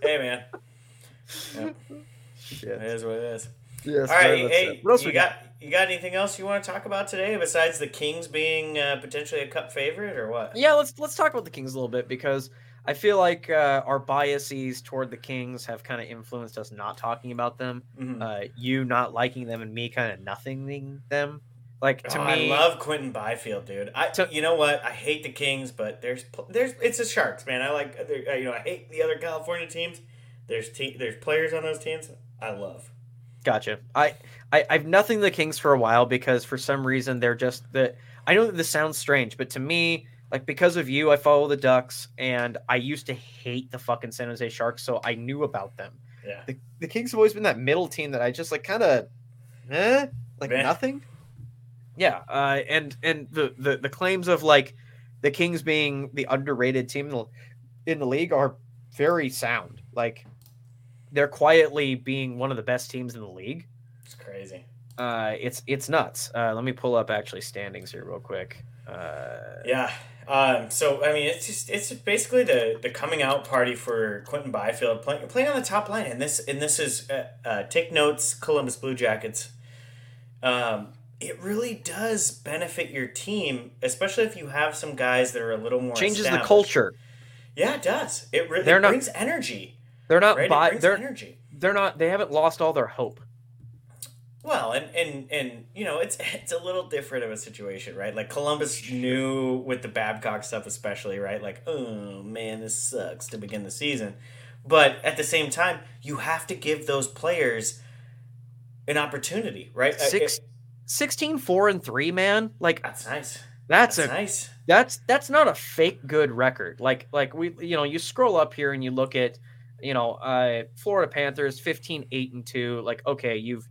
Hey, man. Yep. Shit. It is what it is. Yes, all right, hey, what else you got anything else you want to talk about today besides the Kings being potentially a cup favorite or what? Yeah, let's talk about the Kings a little bit, because I feel like our biases toward the Kings have kind of influenced us not talking about them. Mm-hmm. You not liking them and me kind of nothing them. Like to me, I love Quentin Byfield, dude. You know what? I hate the Kings, but there's it's the Sharks, man. I hate the other California teams. There's players on those teams I love. Gotcha. I've nothing the Kings for a while, because for some reason they're just that. I know that this sounds strange, but to me, like, because of you, I follow the Ducks, and I used to hate the fucking San Jose Sharks, so I knew about them. Yeah. The Kings have always been that middle team that I just like kind of, nothing. Yeah. And the claims of like the Kings being the underrated team in the league are very sound. Like, they're quietly being one of the best teams in the league. It's crazy. It's nuts. Let me pull up actually standings here real quick. So I mean, it's just basically the coming out party for Quentin Byfield playing on the top line, and this is take notes, Columbus Blue Jackets. It really does benefit your team, especially if you have some guys that are a little more changes the culture. Yeah, it does. It really brings energy. They're not energy. They're not. They haven't lost all their hope. Well, and you know, it's a little different of a situation, right? Like Columbus knew with the Babcock stuff, especially, right? Like, oh man, this sucks to begin the season, but at the same time, you have to give those players an opportunity, right? 16-4-3, man. Like, that's nice. That's nice. That's not a fake good record. Like we, you know, you scroll up here and you look at. You know, Florida Panthers 15-8-2. Like, okay, you've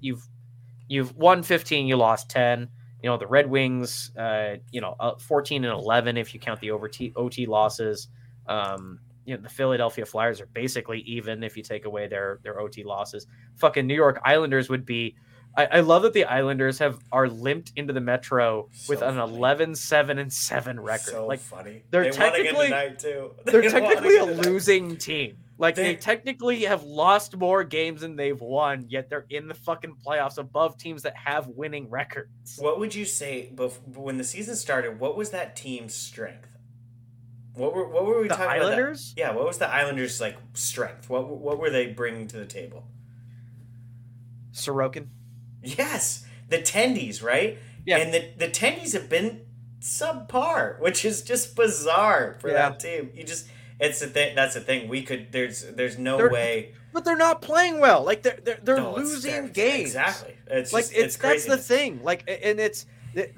won 15, you lost 10. You know, the Red Wings, 14-11 if you count the OT losses. You know, the Philadelphia Flyers are basically even if you take away their OT losses. Fucking New York Islanders would be. I love that the Islanders are limped into the Metro with an 11-7-7 record. So like, funny. They're technically tonight too. They're technically a losing team. Like, they technically have lost more games than they've won, yet they're in the fucking playoffs above teams that have winning records. What would you say, when the season started, what was that team's strength? What were we talking about? The Islanders? Yeah, what was the Islanders' like strength? What were they bringing to the table? Sorokin. Yes, the Tendies, right? Yeah. And the Tendies have been subpar, which is just bizarre for that team. You just... It's the thing. That's the thing. We could. There's no way. But they're not playing well. Like they're losing games. Exactly. It's like just, it's crazy. That's the thing. Like, and it's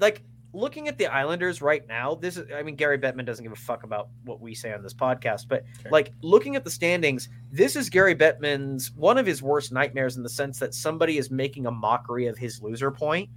like looking at the Islanders right now. This is. I mean, Gary Bettman doesn't give a fuck about what we say on this podcast. But like looking at the standings, this is Gary Bettman's one of his worst nightmares in the sense that somebody is making a mockery of his loser point.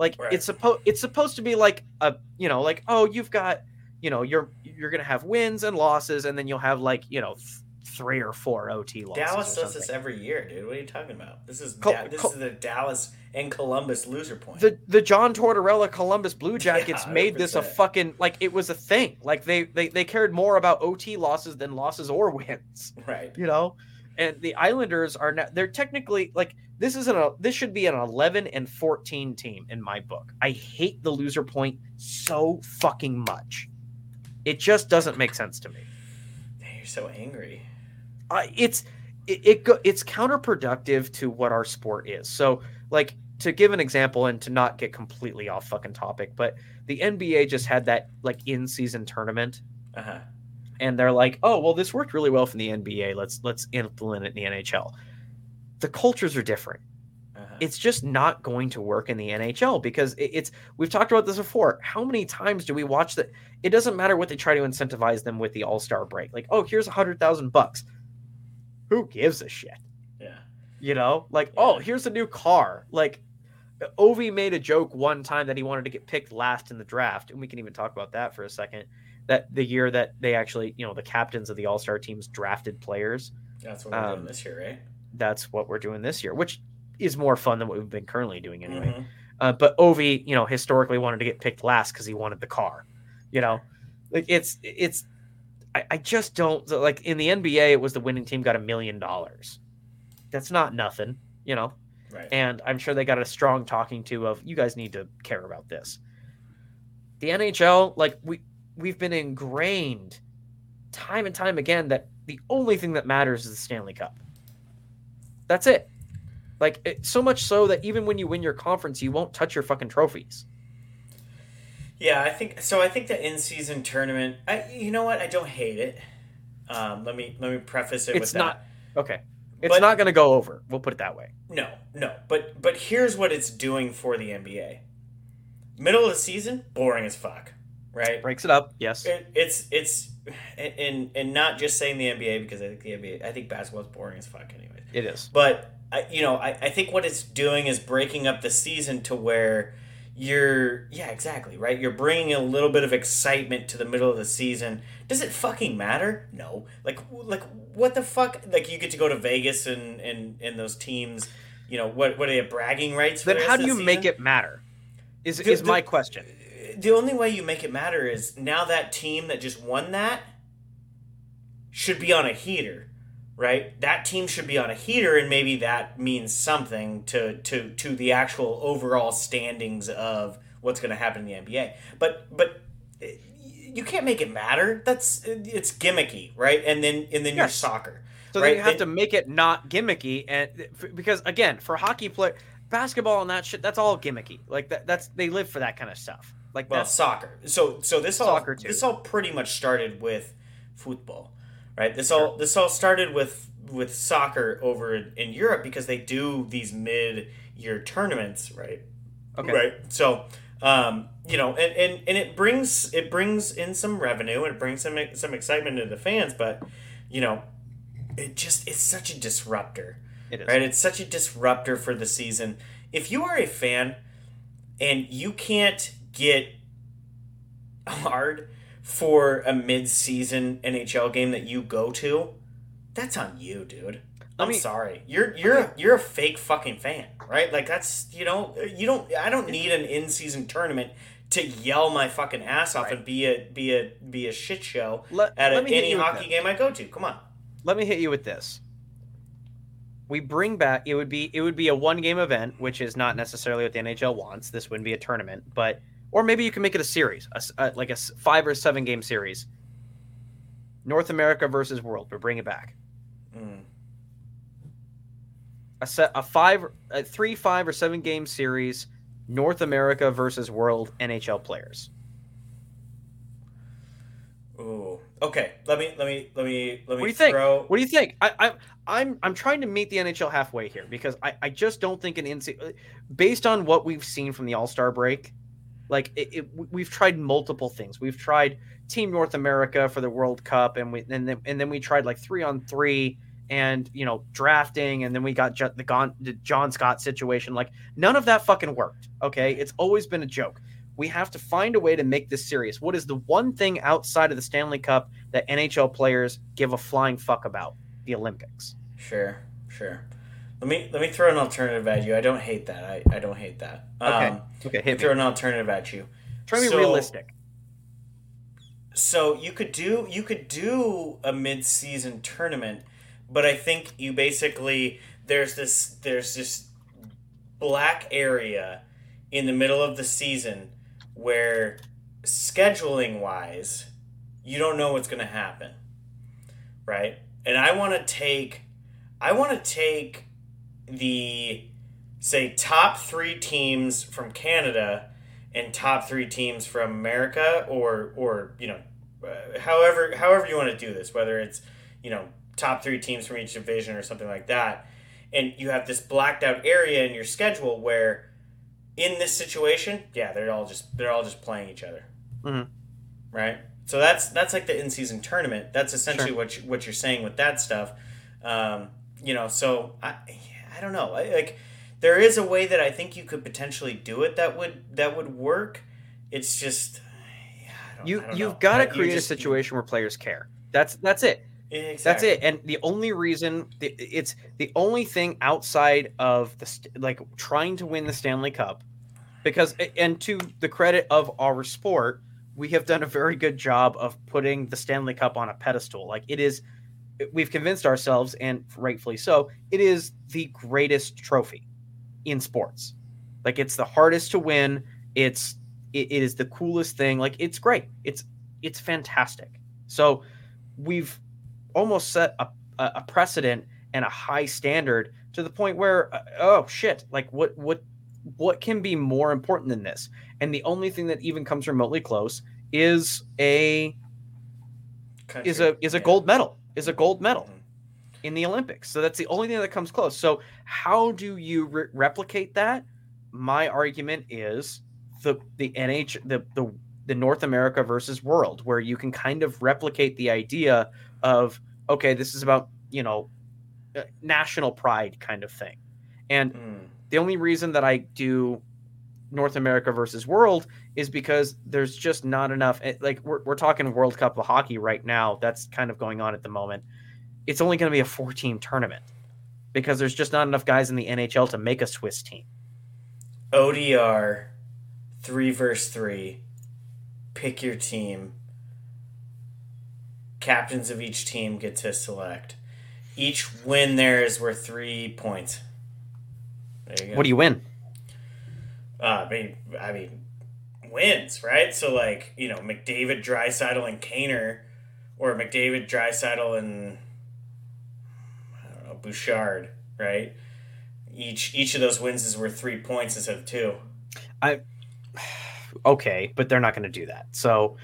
Like it's supposed to be like a like you've got. You know, you're going to have wins and losses, and then you'll have, like, you know, 3 or 4 OT losses. Dallas does this every year, dude. What are you talking about? This is the Dallas and Columbus loser point. The John Tortorella Columbus Blue Jackets made this a fucking, like, it was a thing. Like, they cared more about OT losses than losses or wins. Right. You know? And the Islanders are now, they're technically, like, this should be an 11-14 team in my book. I hate the loser point so fucking much. It just doesn't make sense to me. You're so angry. It's counterproductive to what our sport is. So, like, to give an example and to not get completely off fucking topic, but the NBA just had that, like, in-season tournament. Uh-huh. And they're like, oh, well, this worked really well for the NBA. Let's implement it in the NHL. The cultures are different. It's just not going to work in the NHL because we've talked about this before. How many times do we watch that? It doesn't matter what they try to incentivize them with the all-star break. Like, oh, here's $100,000. Who gives a shit? Yeah. You know, like, oh, here's a new car. Like, Ovi made a joke one time that he wanted to get picked last in the draft. And we can even talk about that for a second, that the year that they actually, you know, the captains of the all-star teams drafted players. That's what we're doing this year, right? That's what we're doing this year, which is more fun than what we've been currently doing anyway. Mm-hmm. But Ovi, you know, historically wanted to get picked last because he wanted the car, you know? Like it's I just don't, like in the NBA, it was the winning team got $1 million. That's not nothing, you know? Right. And I'm sure they got a strong talking to of, you guys need to care about this. The NHL, like we've been ingrained time and time again that the only thing that matters is the Stanley Cup. That's it. Like it, so much so that even when you win your conference, you won't touch your fucking trophies. Yeah, I think so. I think the in-season tournament. You know what? I don't hate it. Let me preface it. It's with not that. Okay. It's not going to go over. We'll put it that way. No. But here's what it's doing for the NBA. Middle of the season, boring as fuck. Right. Breaks it up. Yes. It's and not just saying the NBA, because I think the NBA. I think basketball is boring as fuck anyway. It is. But I think what it's doing is breaking up the season to where. You're bringing a little bit of excitement to the middle of the season. Does it fucking matter? No. Like what the fuck? Like you get to go to Vegas and those teams, you know, what are they, bragging rights for? Then how do you make it matter? Is my question. The only way you make it matter is now that team that just won that should be on a heater, right? That team should be on a heater, and maybe that means something to the actual overall standings of what's going to happen in the NBA. But you can't make it matter. It's gimmicky, right? And then your soccer. So right? Then you have to make it not gimmicky, and because again, for hockey player, basketball and that shit, that's all gimmicky. Like that's they live for that kind of stuff. Like soccer. So this all pretty much started with football. Right. This all started with soccer over in Europe, because they do these mid-year tournaments, right? Okay. Right. So, and it brings in some revenue, and it brings some excitement to the fans, but it's such a disruptor. It is. Right? It's such a disruptor for the season. If you are a fan and you can't get hard for a mid-season NHL game that you go to, that's on you, dude. I'm sorry. You're a fake fucking fan, right? Like that's, I don't need an in-season tournament to yell my fucking ass off, right, and be a shit show at any hockey game I go to. Come on. Let me hit you with this. We bring back, it would be a one-game event, which is not necessarily what the NHL wants. This wouldn't be a tournament, but or maybe you can make it a series, like a 5 or 7 game series. North America versus World, but bring it back. Mm. A 3, 5, or 7 game series, North America versus World NHL players. Ooh. Okay. Let me. What do you think? What do you think? I'm trying to meet the NHL halfway here, because I just don't think based on what we've seen from the All-Star break. Like we've tried multiple things. We've tried Team North America for the World Cup, and then we tried like 3-on-3, and drafting, and then we got the John Scott situation. Like none of that fucking worked. Okay, it's always been a joke. We have to find a way to make this serious. What is the one thing outside of the Stanley Cup that NHL players give a flying fuck about? The Olympics. Sure. Let me throw an alternative at you. I don't hate that. I don't hate that. Okay. Hit me. Throw an alternative at you. Try to be realistic. So you could do a mid-season tournament, but I think you basically there's this black area in the middle of the season where scheduling wise you don't know what's going to happen, right? And I want to take the, say, top 3 teams from Canada and top 3 teams from America, or however you want to do this, whether it's top 3 teams from each division or something like that, and you have this blacked out area in your schedule where in this situation, yeah, they're all just playing each other. Mm-hmm. Right? So that's like the in-season tournament. That's essentially what you're saying with that stuff. So I don't know. Like, there is a way that I think you could potentially do it that would work. It's just, you've got to create a situation where players care. That's it. Exactly. That's it. And the only reason it's the only thing outside of like trying to win the Stanley Cup, because, and to the credit of our sport, we have done a very good job of putting the Stanley Cup on a pedestal. Like it is, we've convinced ourselves, and rightfully so, it is the greatest trophy in sports. Like it's the hardest to win. It is the coolest thing. Like it's great. It's fantastic. So we've almost set a precedent and a high standard to the point where, oh shit, like what can be more important than this? And the only thing that even comes remotely close is a gold medal, mm-hmm. in the Olympics. So that's the only thing that comes close. So how do you replicate that? My argument is the North America versus world, where you can kind of replicate the idea of, okay, this is about, national pride kind of thing. And the only reason that I do North America versus world is because there's just not enough. Like we're talking World Cup of hockey right now. That's kind of going on at the moment. It's only going to be a 4-team tournament because there's just not enough guys in the NHL to make a Swiss team. ODR 3-on-3, pick your team. Captains of each team get to select. Each win there is worth 3 points. There you go. What do you win? I mean, wins, right? So, like, McDavid, Draisaitl, and Kaner, or McDavid, Draisaitl, and Bouchard, right? Each of those wins is worth 3 points instead of 2. Okay, but they're not going to do that. So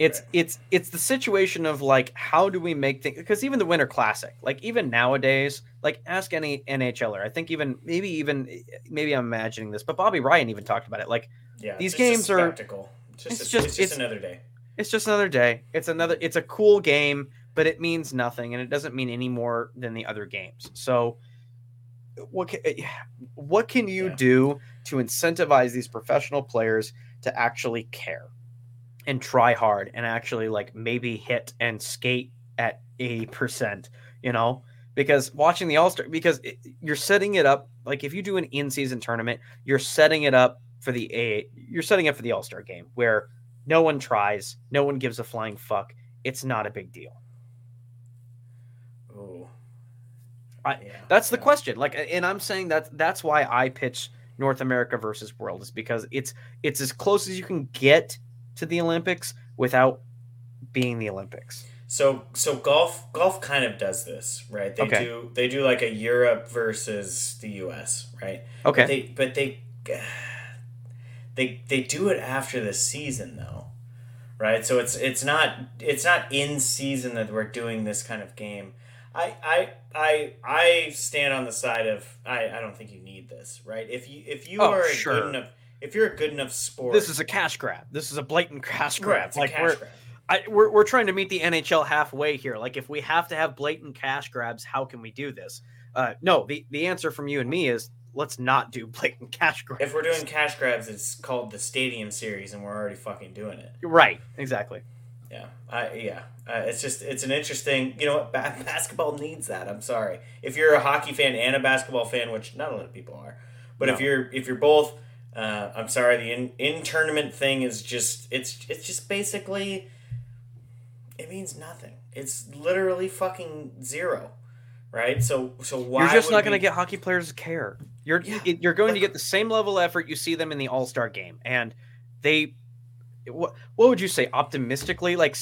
it's the situation of, like, how do we make things? Because even the Winter Classic, like even nowadays, like ask any NHLer. I think maybe I'm imagining this, but Bobby Ryan even talked about it. Like these games are spectacle. It's just another day. It's just another day. It's a cool game, but it means nothing, and it doesn't mean any more than the other games. So what can you do to incentivize these professional players to actually care and try hard and actually, like, maybe hit and skate at 80%, because watching the All-Star, you're setting it up. Like if you do an in-season tournament, you're setting it up for the All-Star game where no one tries, no one gives a flying fuck. It's not a big deal. Ooh. That's the question. Like, and I'm saying that's why I pitch North America versus world, is because it's as close as you can get to the Olympics without being the Olympics. So golf kind of does this, right? They do like a Europe versus the US, right? Okay. But they do it after the season though, right? So it's not in season that we're doing this kind of game. I stand on the side of I don't think you need this, right? If you're a good enough sport, this is a cash grab. This is a blatant cash grab. Right, grab. We're trying to meet the NHL halfway here. Like if we have to have blatant cash grabs, how can we do this? No, the answer from you and me is let's not do blatant cash grabs. If we're doing cash grabs, it's called the Stadium Series, and we're already fucking doing it. Right. Exactly. Yeah. It's an interesting, basketball needs that. I'm sorry. If you're a hockey fan and a basketball fan, which not a lot of people are, but if you're both, I'm sorry, the in tournament thing is just, it's just basically, it means nothing. It's literally fucking zero. Right. So why you're just not going to get hockey players to care. You're going to get the same level of effort. You see them in the All-Star game, and what would you say optimistically? Like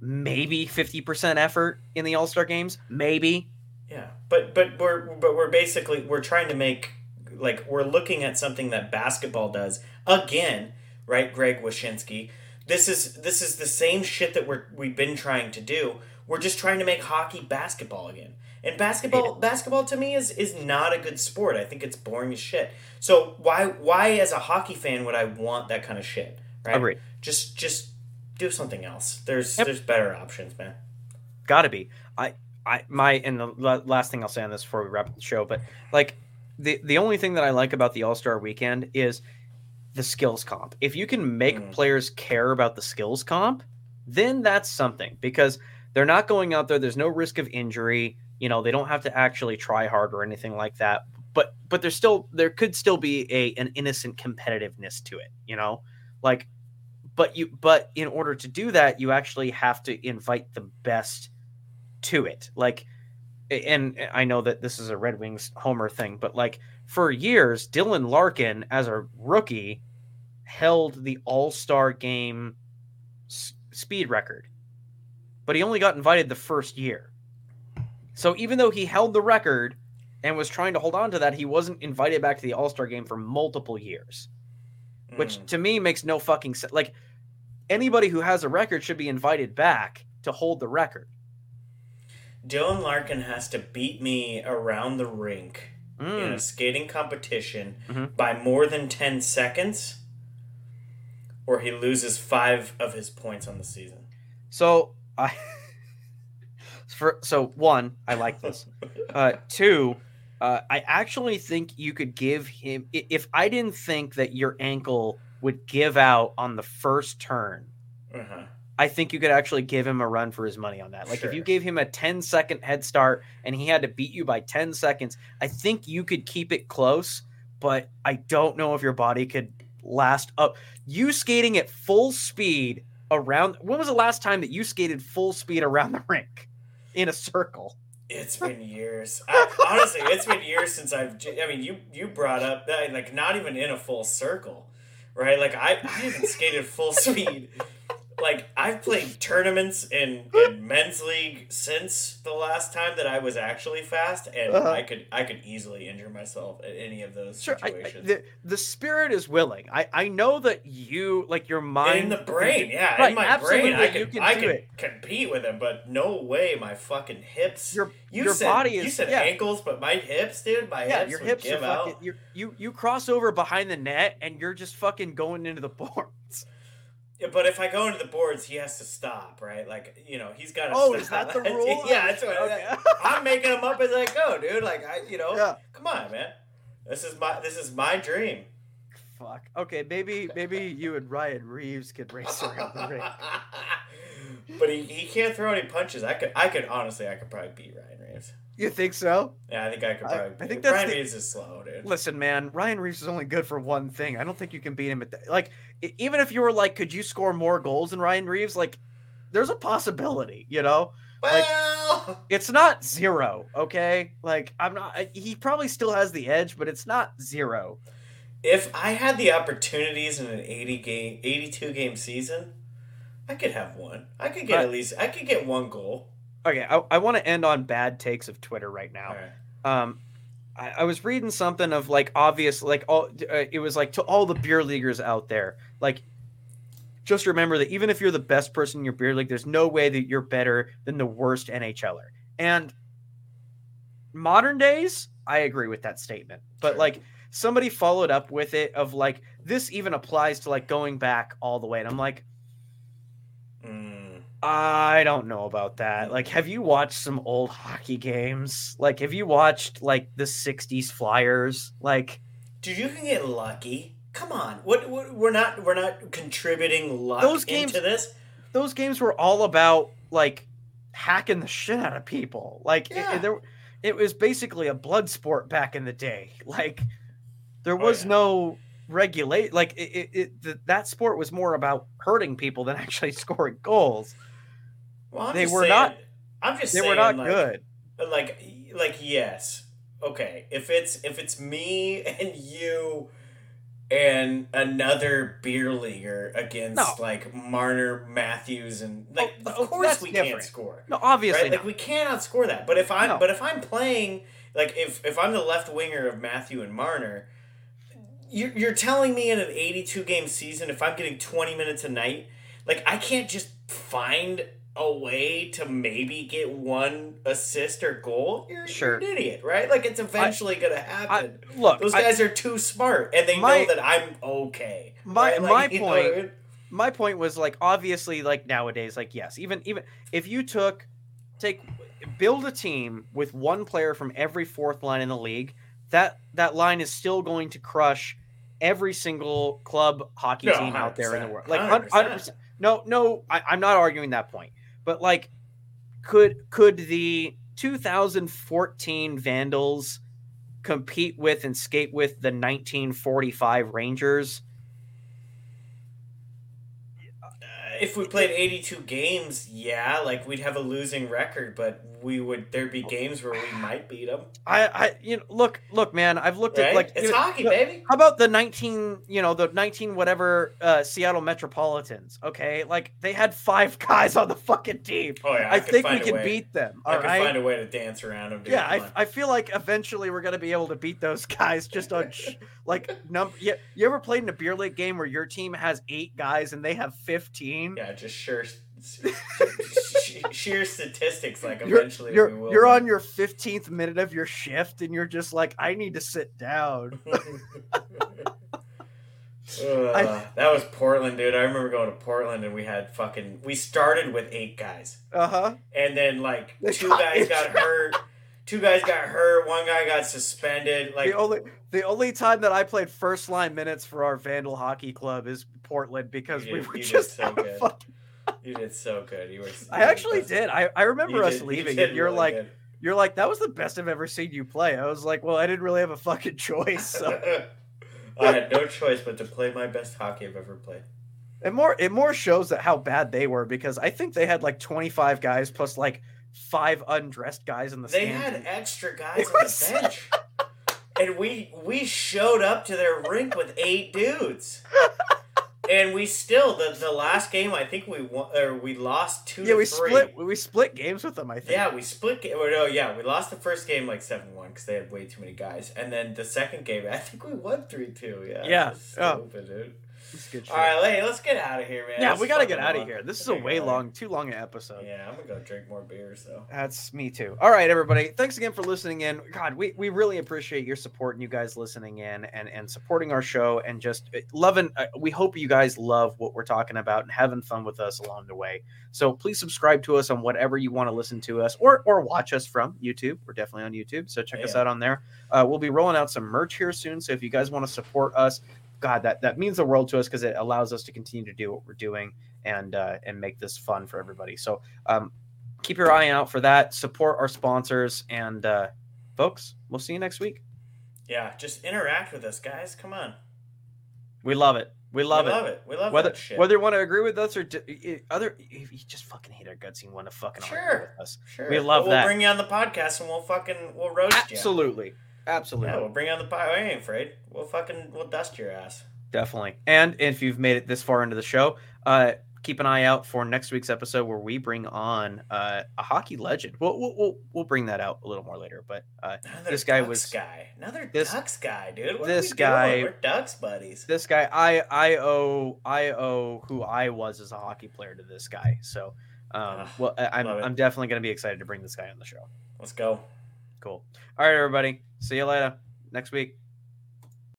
maybe 50% effort in the All-Star games, maybe. Yeah, but we're basically trying to make, like, we're looking at something that basketball does again, right? Greg Wyshynski, this is the same shit that we've been trying to do. We're just trying to make hockey basketball again. And basketball to me is not a good sport. I think it's boring as shit. So why as a hockey fan would I want that kind of shit? Right? Agreed. Just do something else. There's better options, man. Gotta be. And the last thing I'll say on this before we wrap up the show, but like the only thing that I like about the All-Star weekend is the skills comp. If you can make players care about the skills comp, then that's something, because they're not going out there. There's no risk of injury. They don't have to actually try hard or anything like that. But there could still be an innocent competitiveness to it. Like, But in order to do that, you actually have to invite the best to it. Like, and I know that this is a Red Wings homer thing, but like for years, Dylan Larkin as a rookie held the All-Star game speed record, but he only got invited the first year. So even though he held the record and was trying to hold on to that, he wasn't invited back to the All-Star game for multiple years, which to me makes no fucking sense. Like, anybody who has a record should be invited back to hold the record. Dylan Larkin has to beat me around the rink in a skating competition by more than 10 seconds, or he loses 5 of his points on the season. So, one, I like this. Two, I actually think you could give him... If I didn't think that your ankle would give out on the first turn, I think you could actually give him a run for his money on that. Like, if you gave him a 10-second head start and he had to beat you by 10 seconds, I think you could keep it close, but I don't know if your body could last up. You skating at full speed around... When was the last time that you skated full speed around the rink in a circle? It's been years. Honestly, it's been years since I've... I mean, you brought up that, like, not even in a full circle, right? Like, I haven't skated full speed. Like, I've played tournaments in men's league since the last time that I was actually fast, and I could easily injure myself at any of those situations. The spirit is willing. I know that you, like, your mind... In the brain, in my brain, I could compete with him, but no way my fucking hips... You said ankles, but my hips, dude, my hips would give out. Fucking, you cross over behind the net, and you're just fucking going into the boards. But if I go into the boards, he has to stop, right? Like, you know, he's got to stop. Oh, is that the rule? Yeah, that's what I'm making them up as I go, dude. Like, come on, man. This is my dream. Fuck. Okay, maybe you and Ryan Reeves could race around the ring. But he can't throw any punches. I could probably beat Ryan Reeves. You think so? Yeah, I think I could probably beat him. Ryan Reeves is slow, dude. Listen, man, Ryan Reeves is only good for one thing. I don't think you can beat him at that. Like, even if you were like, could you score more goals than Ryan Reeves? Like, there's a possibility, you know? Well, like, it's not zero, okay? Like, he probably still has the edge, but it's not zero. If I had the opportunities in an 82-game season, I could have one. I could get one goal. Okay, I want to end on bad takes of Twitter right now. Right. I was reading something of, like, obvious, like, all it was like to all the beer leaguers out there, like, just remember that even if you're the best person in your beer league, there's no way that you're better than the worst NHLer. And modern days, I agree with that statement. But like, somebody followed up with it of like, this even applies to like going back all the way, and I'm like, I don't know about that. Like, have you watched some old hockey games? Like, have you watched, like, the 60s Flyers? Like, dude, you can get lucky. Come on. What we're not contributing luck into this. Those games were all about, like, hacking the shit out of people. Like, it was basically a blood sport back in the day. Like, there was no regulate. Like, that sport was more about hurting people than actually scoring goals. Well, they were not like, good. Like, yes. Okay. If it's me and you and another beer leaguer against like Marner Matthews and like, of course we can't score. No, obviously. Right? Like, we cannot score that. But if I'm playing, like, if I'm the left winger of Matthew and Marner, you're telling me in an 82-game season, if I'm getting 20 minutes a night, like, I can't just find a way to maybe get one assist or goal? You're an idiot, right? Like, it's eventually going to happen. Those guys are too smart, and they know that I'm okay. Right? Like, my point was, like, obviously, like, nowadays, like, yes, even if you build a team with one player from every fourth line in the league, that line is still going to crush every single club hockey team out there in the world. Like, 100%. No, I'm not arguing that point. But, like, could the 2014 Vandals compete with and skate with the 1945 Rangers? if we played 82 games, yeah, like we'd have a losing record, but we would. There'd be games where we might beat them. Look, man. I've looked at like it's hockey, baby. How about the 19? You know, the 19 whatever Seattle Metropolitans. Okay, like they had 5 guys on the fucking team. Oh yeah, I think we can beat them. I could find a way to dance around them. Yeah, I feel like eventually we're gonna be able to beat those guys just on like number. Yeah, you ever played in a beer league game where your team has 8 guys and they have 15? Yeah, just sheer statistics. Like eventually we will. You're on your 15th minute of your shift and you're just like, I need to sit down. That was Portland, dude. I remember going to Portland and we started with 8 guys. Uh-huh. And then like 2 guys got hurt. 2 guys got hurt. 1 guy got suspended. Like the only time that I played first line minutes for our Vandal Hockey Club is Portland because we were just so good. You did so good. You were. I actually did. I remember us leaving, and you're like, that was the best I've ever seen you play. I was like, well, I didn't really have a fucking choice. So. I had no choice but to play my best hockey I've ever played. And it more shows that how bad they were because I think they had like 25 guys plus like 5 undressed guys in the stands. They had extra guys on the bench, and we showed up to their rink with 8 dudes. And we still the last game I think we won or we lost 2-3. Yeah, we split games with them. I think. Yeah, we lost the first game like 7-1 because they had way too many guys, and then the second game I think we won 3-2. Yeah. Yeah. Stupid, dude. Good. All right, hey, let's get out of here, man. Yeah, we gotta get out of here. This is a too long an episode. Yeah, I'm gonna go drink more beers though. That's me too. All right, everybody, thanks again for listening in. God, we really appreciate your support and you guys listening in and supporting our show and just loving. We hope you guys love what we're talking about and having fun with us along the way. So please subscribe to us on whatever you want to listen to us or watch us from YouTube. We're definitely on YouTube, so check us out on there. We'll be rolling out some merch here soon, so if you guys want to support us. God, that means the world to us because it allows us to continue to do what we're doing and make this fun for everybody. So keep your eye out for that. Support our sponsors. And, folks, we'll see you next week. Yeah, just interact with us, guys. Come on. We love it. We love that shit. Whether you want to agree with us or if you just fucking hate our guts and you want to fucking argue with us. Sure. We love that. We'll bring you on the podcast and we'll roast you. Absolutely. Absolutely. Yeah, we'll bring on the pie. I ain't afraid. We'll dust your ass. Definitely. And if you've made it this far into the show, keep an eye out for next week's episode where we bring on a hockey legend. We'll bring that out a little more later. But this guy was another Ducks guy, dude. We're Ducks buddies. This guy, I owe who I was as a hockey player to this guy. So, I'm definitely going to be excited to bring this guy on the show. Let's go. Cool. All right, everybody. See you later. Next week.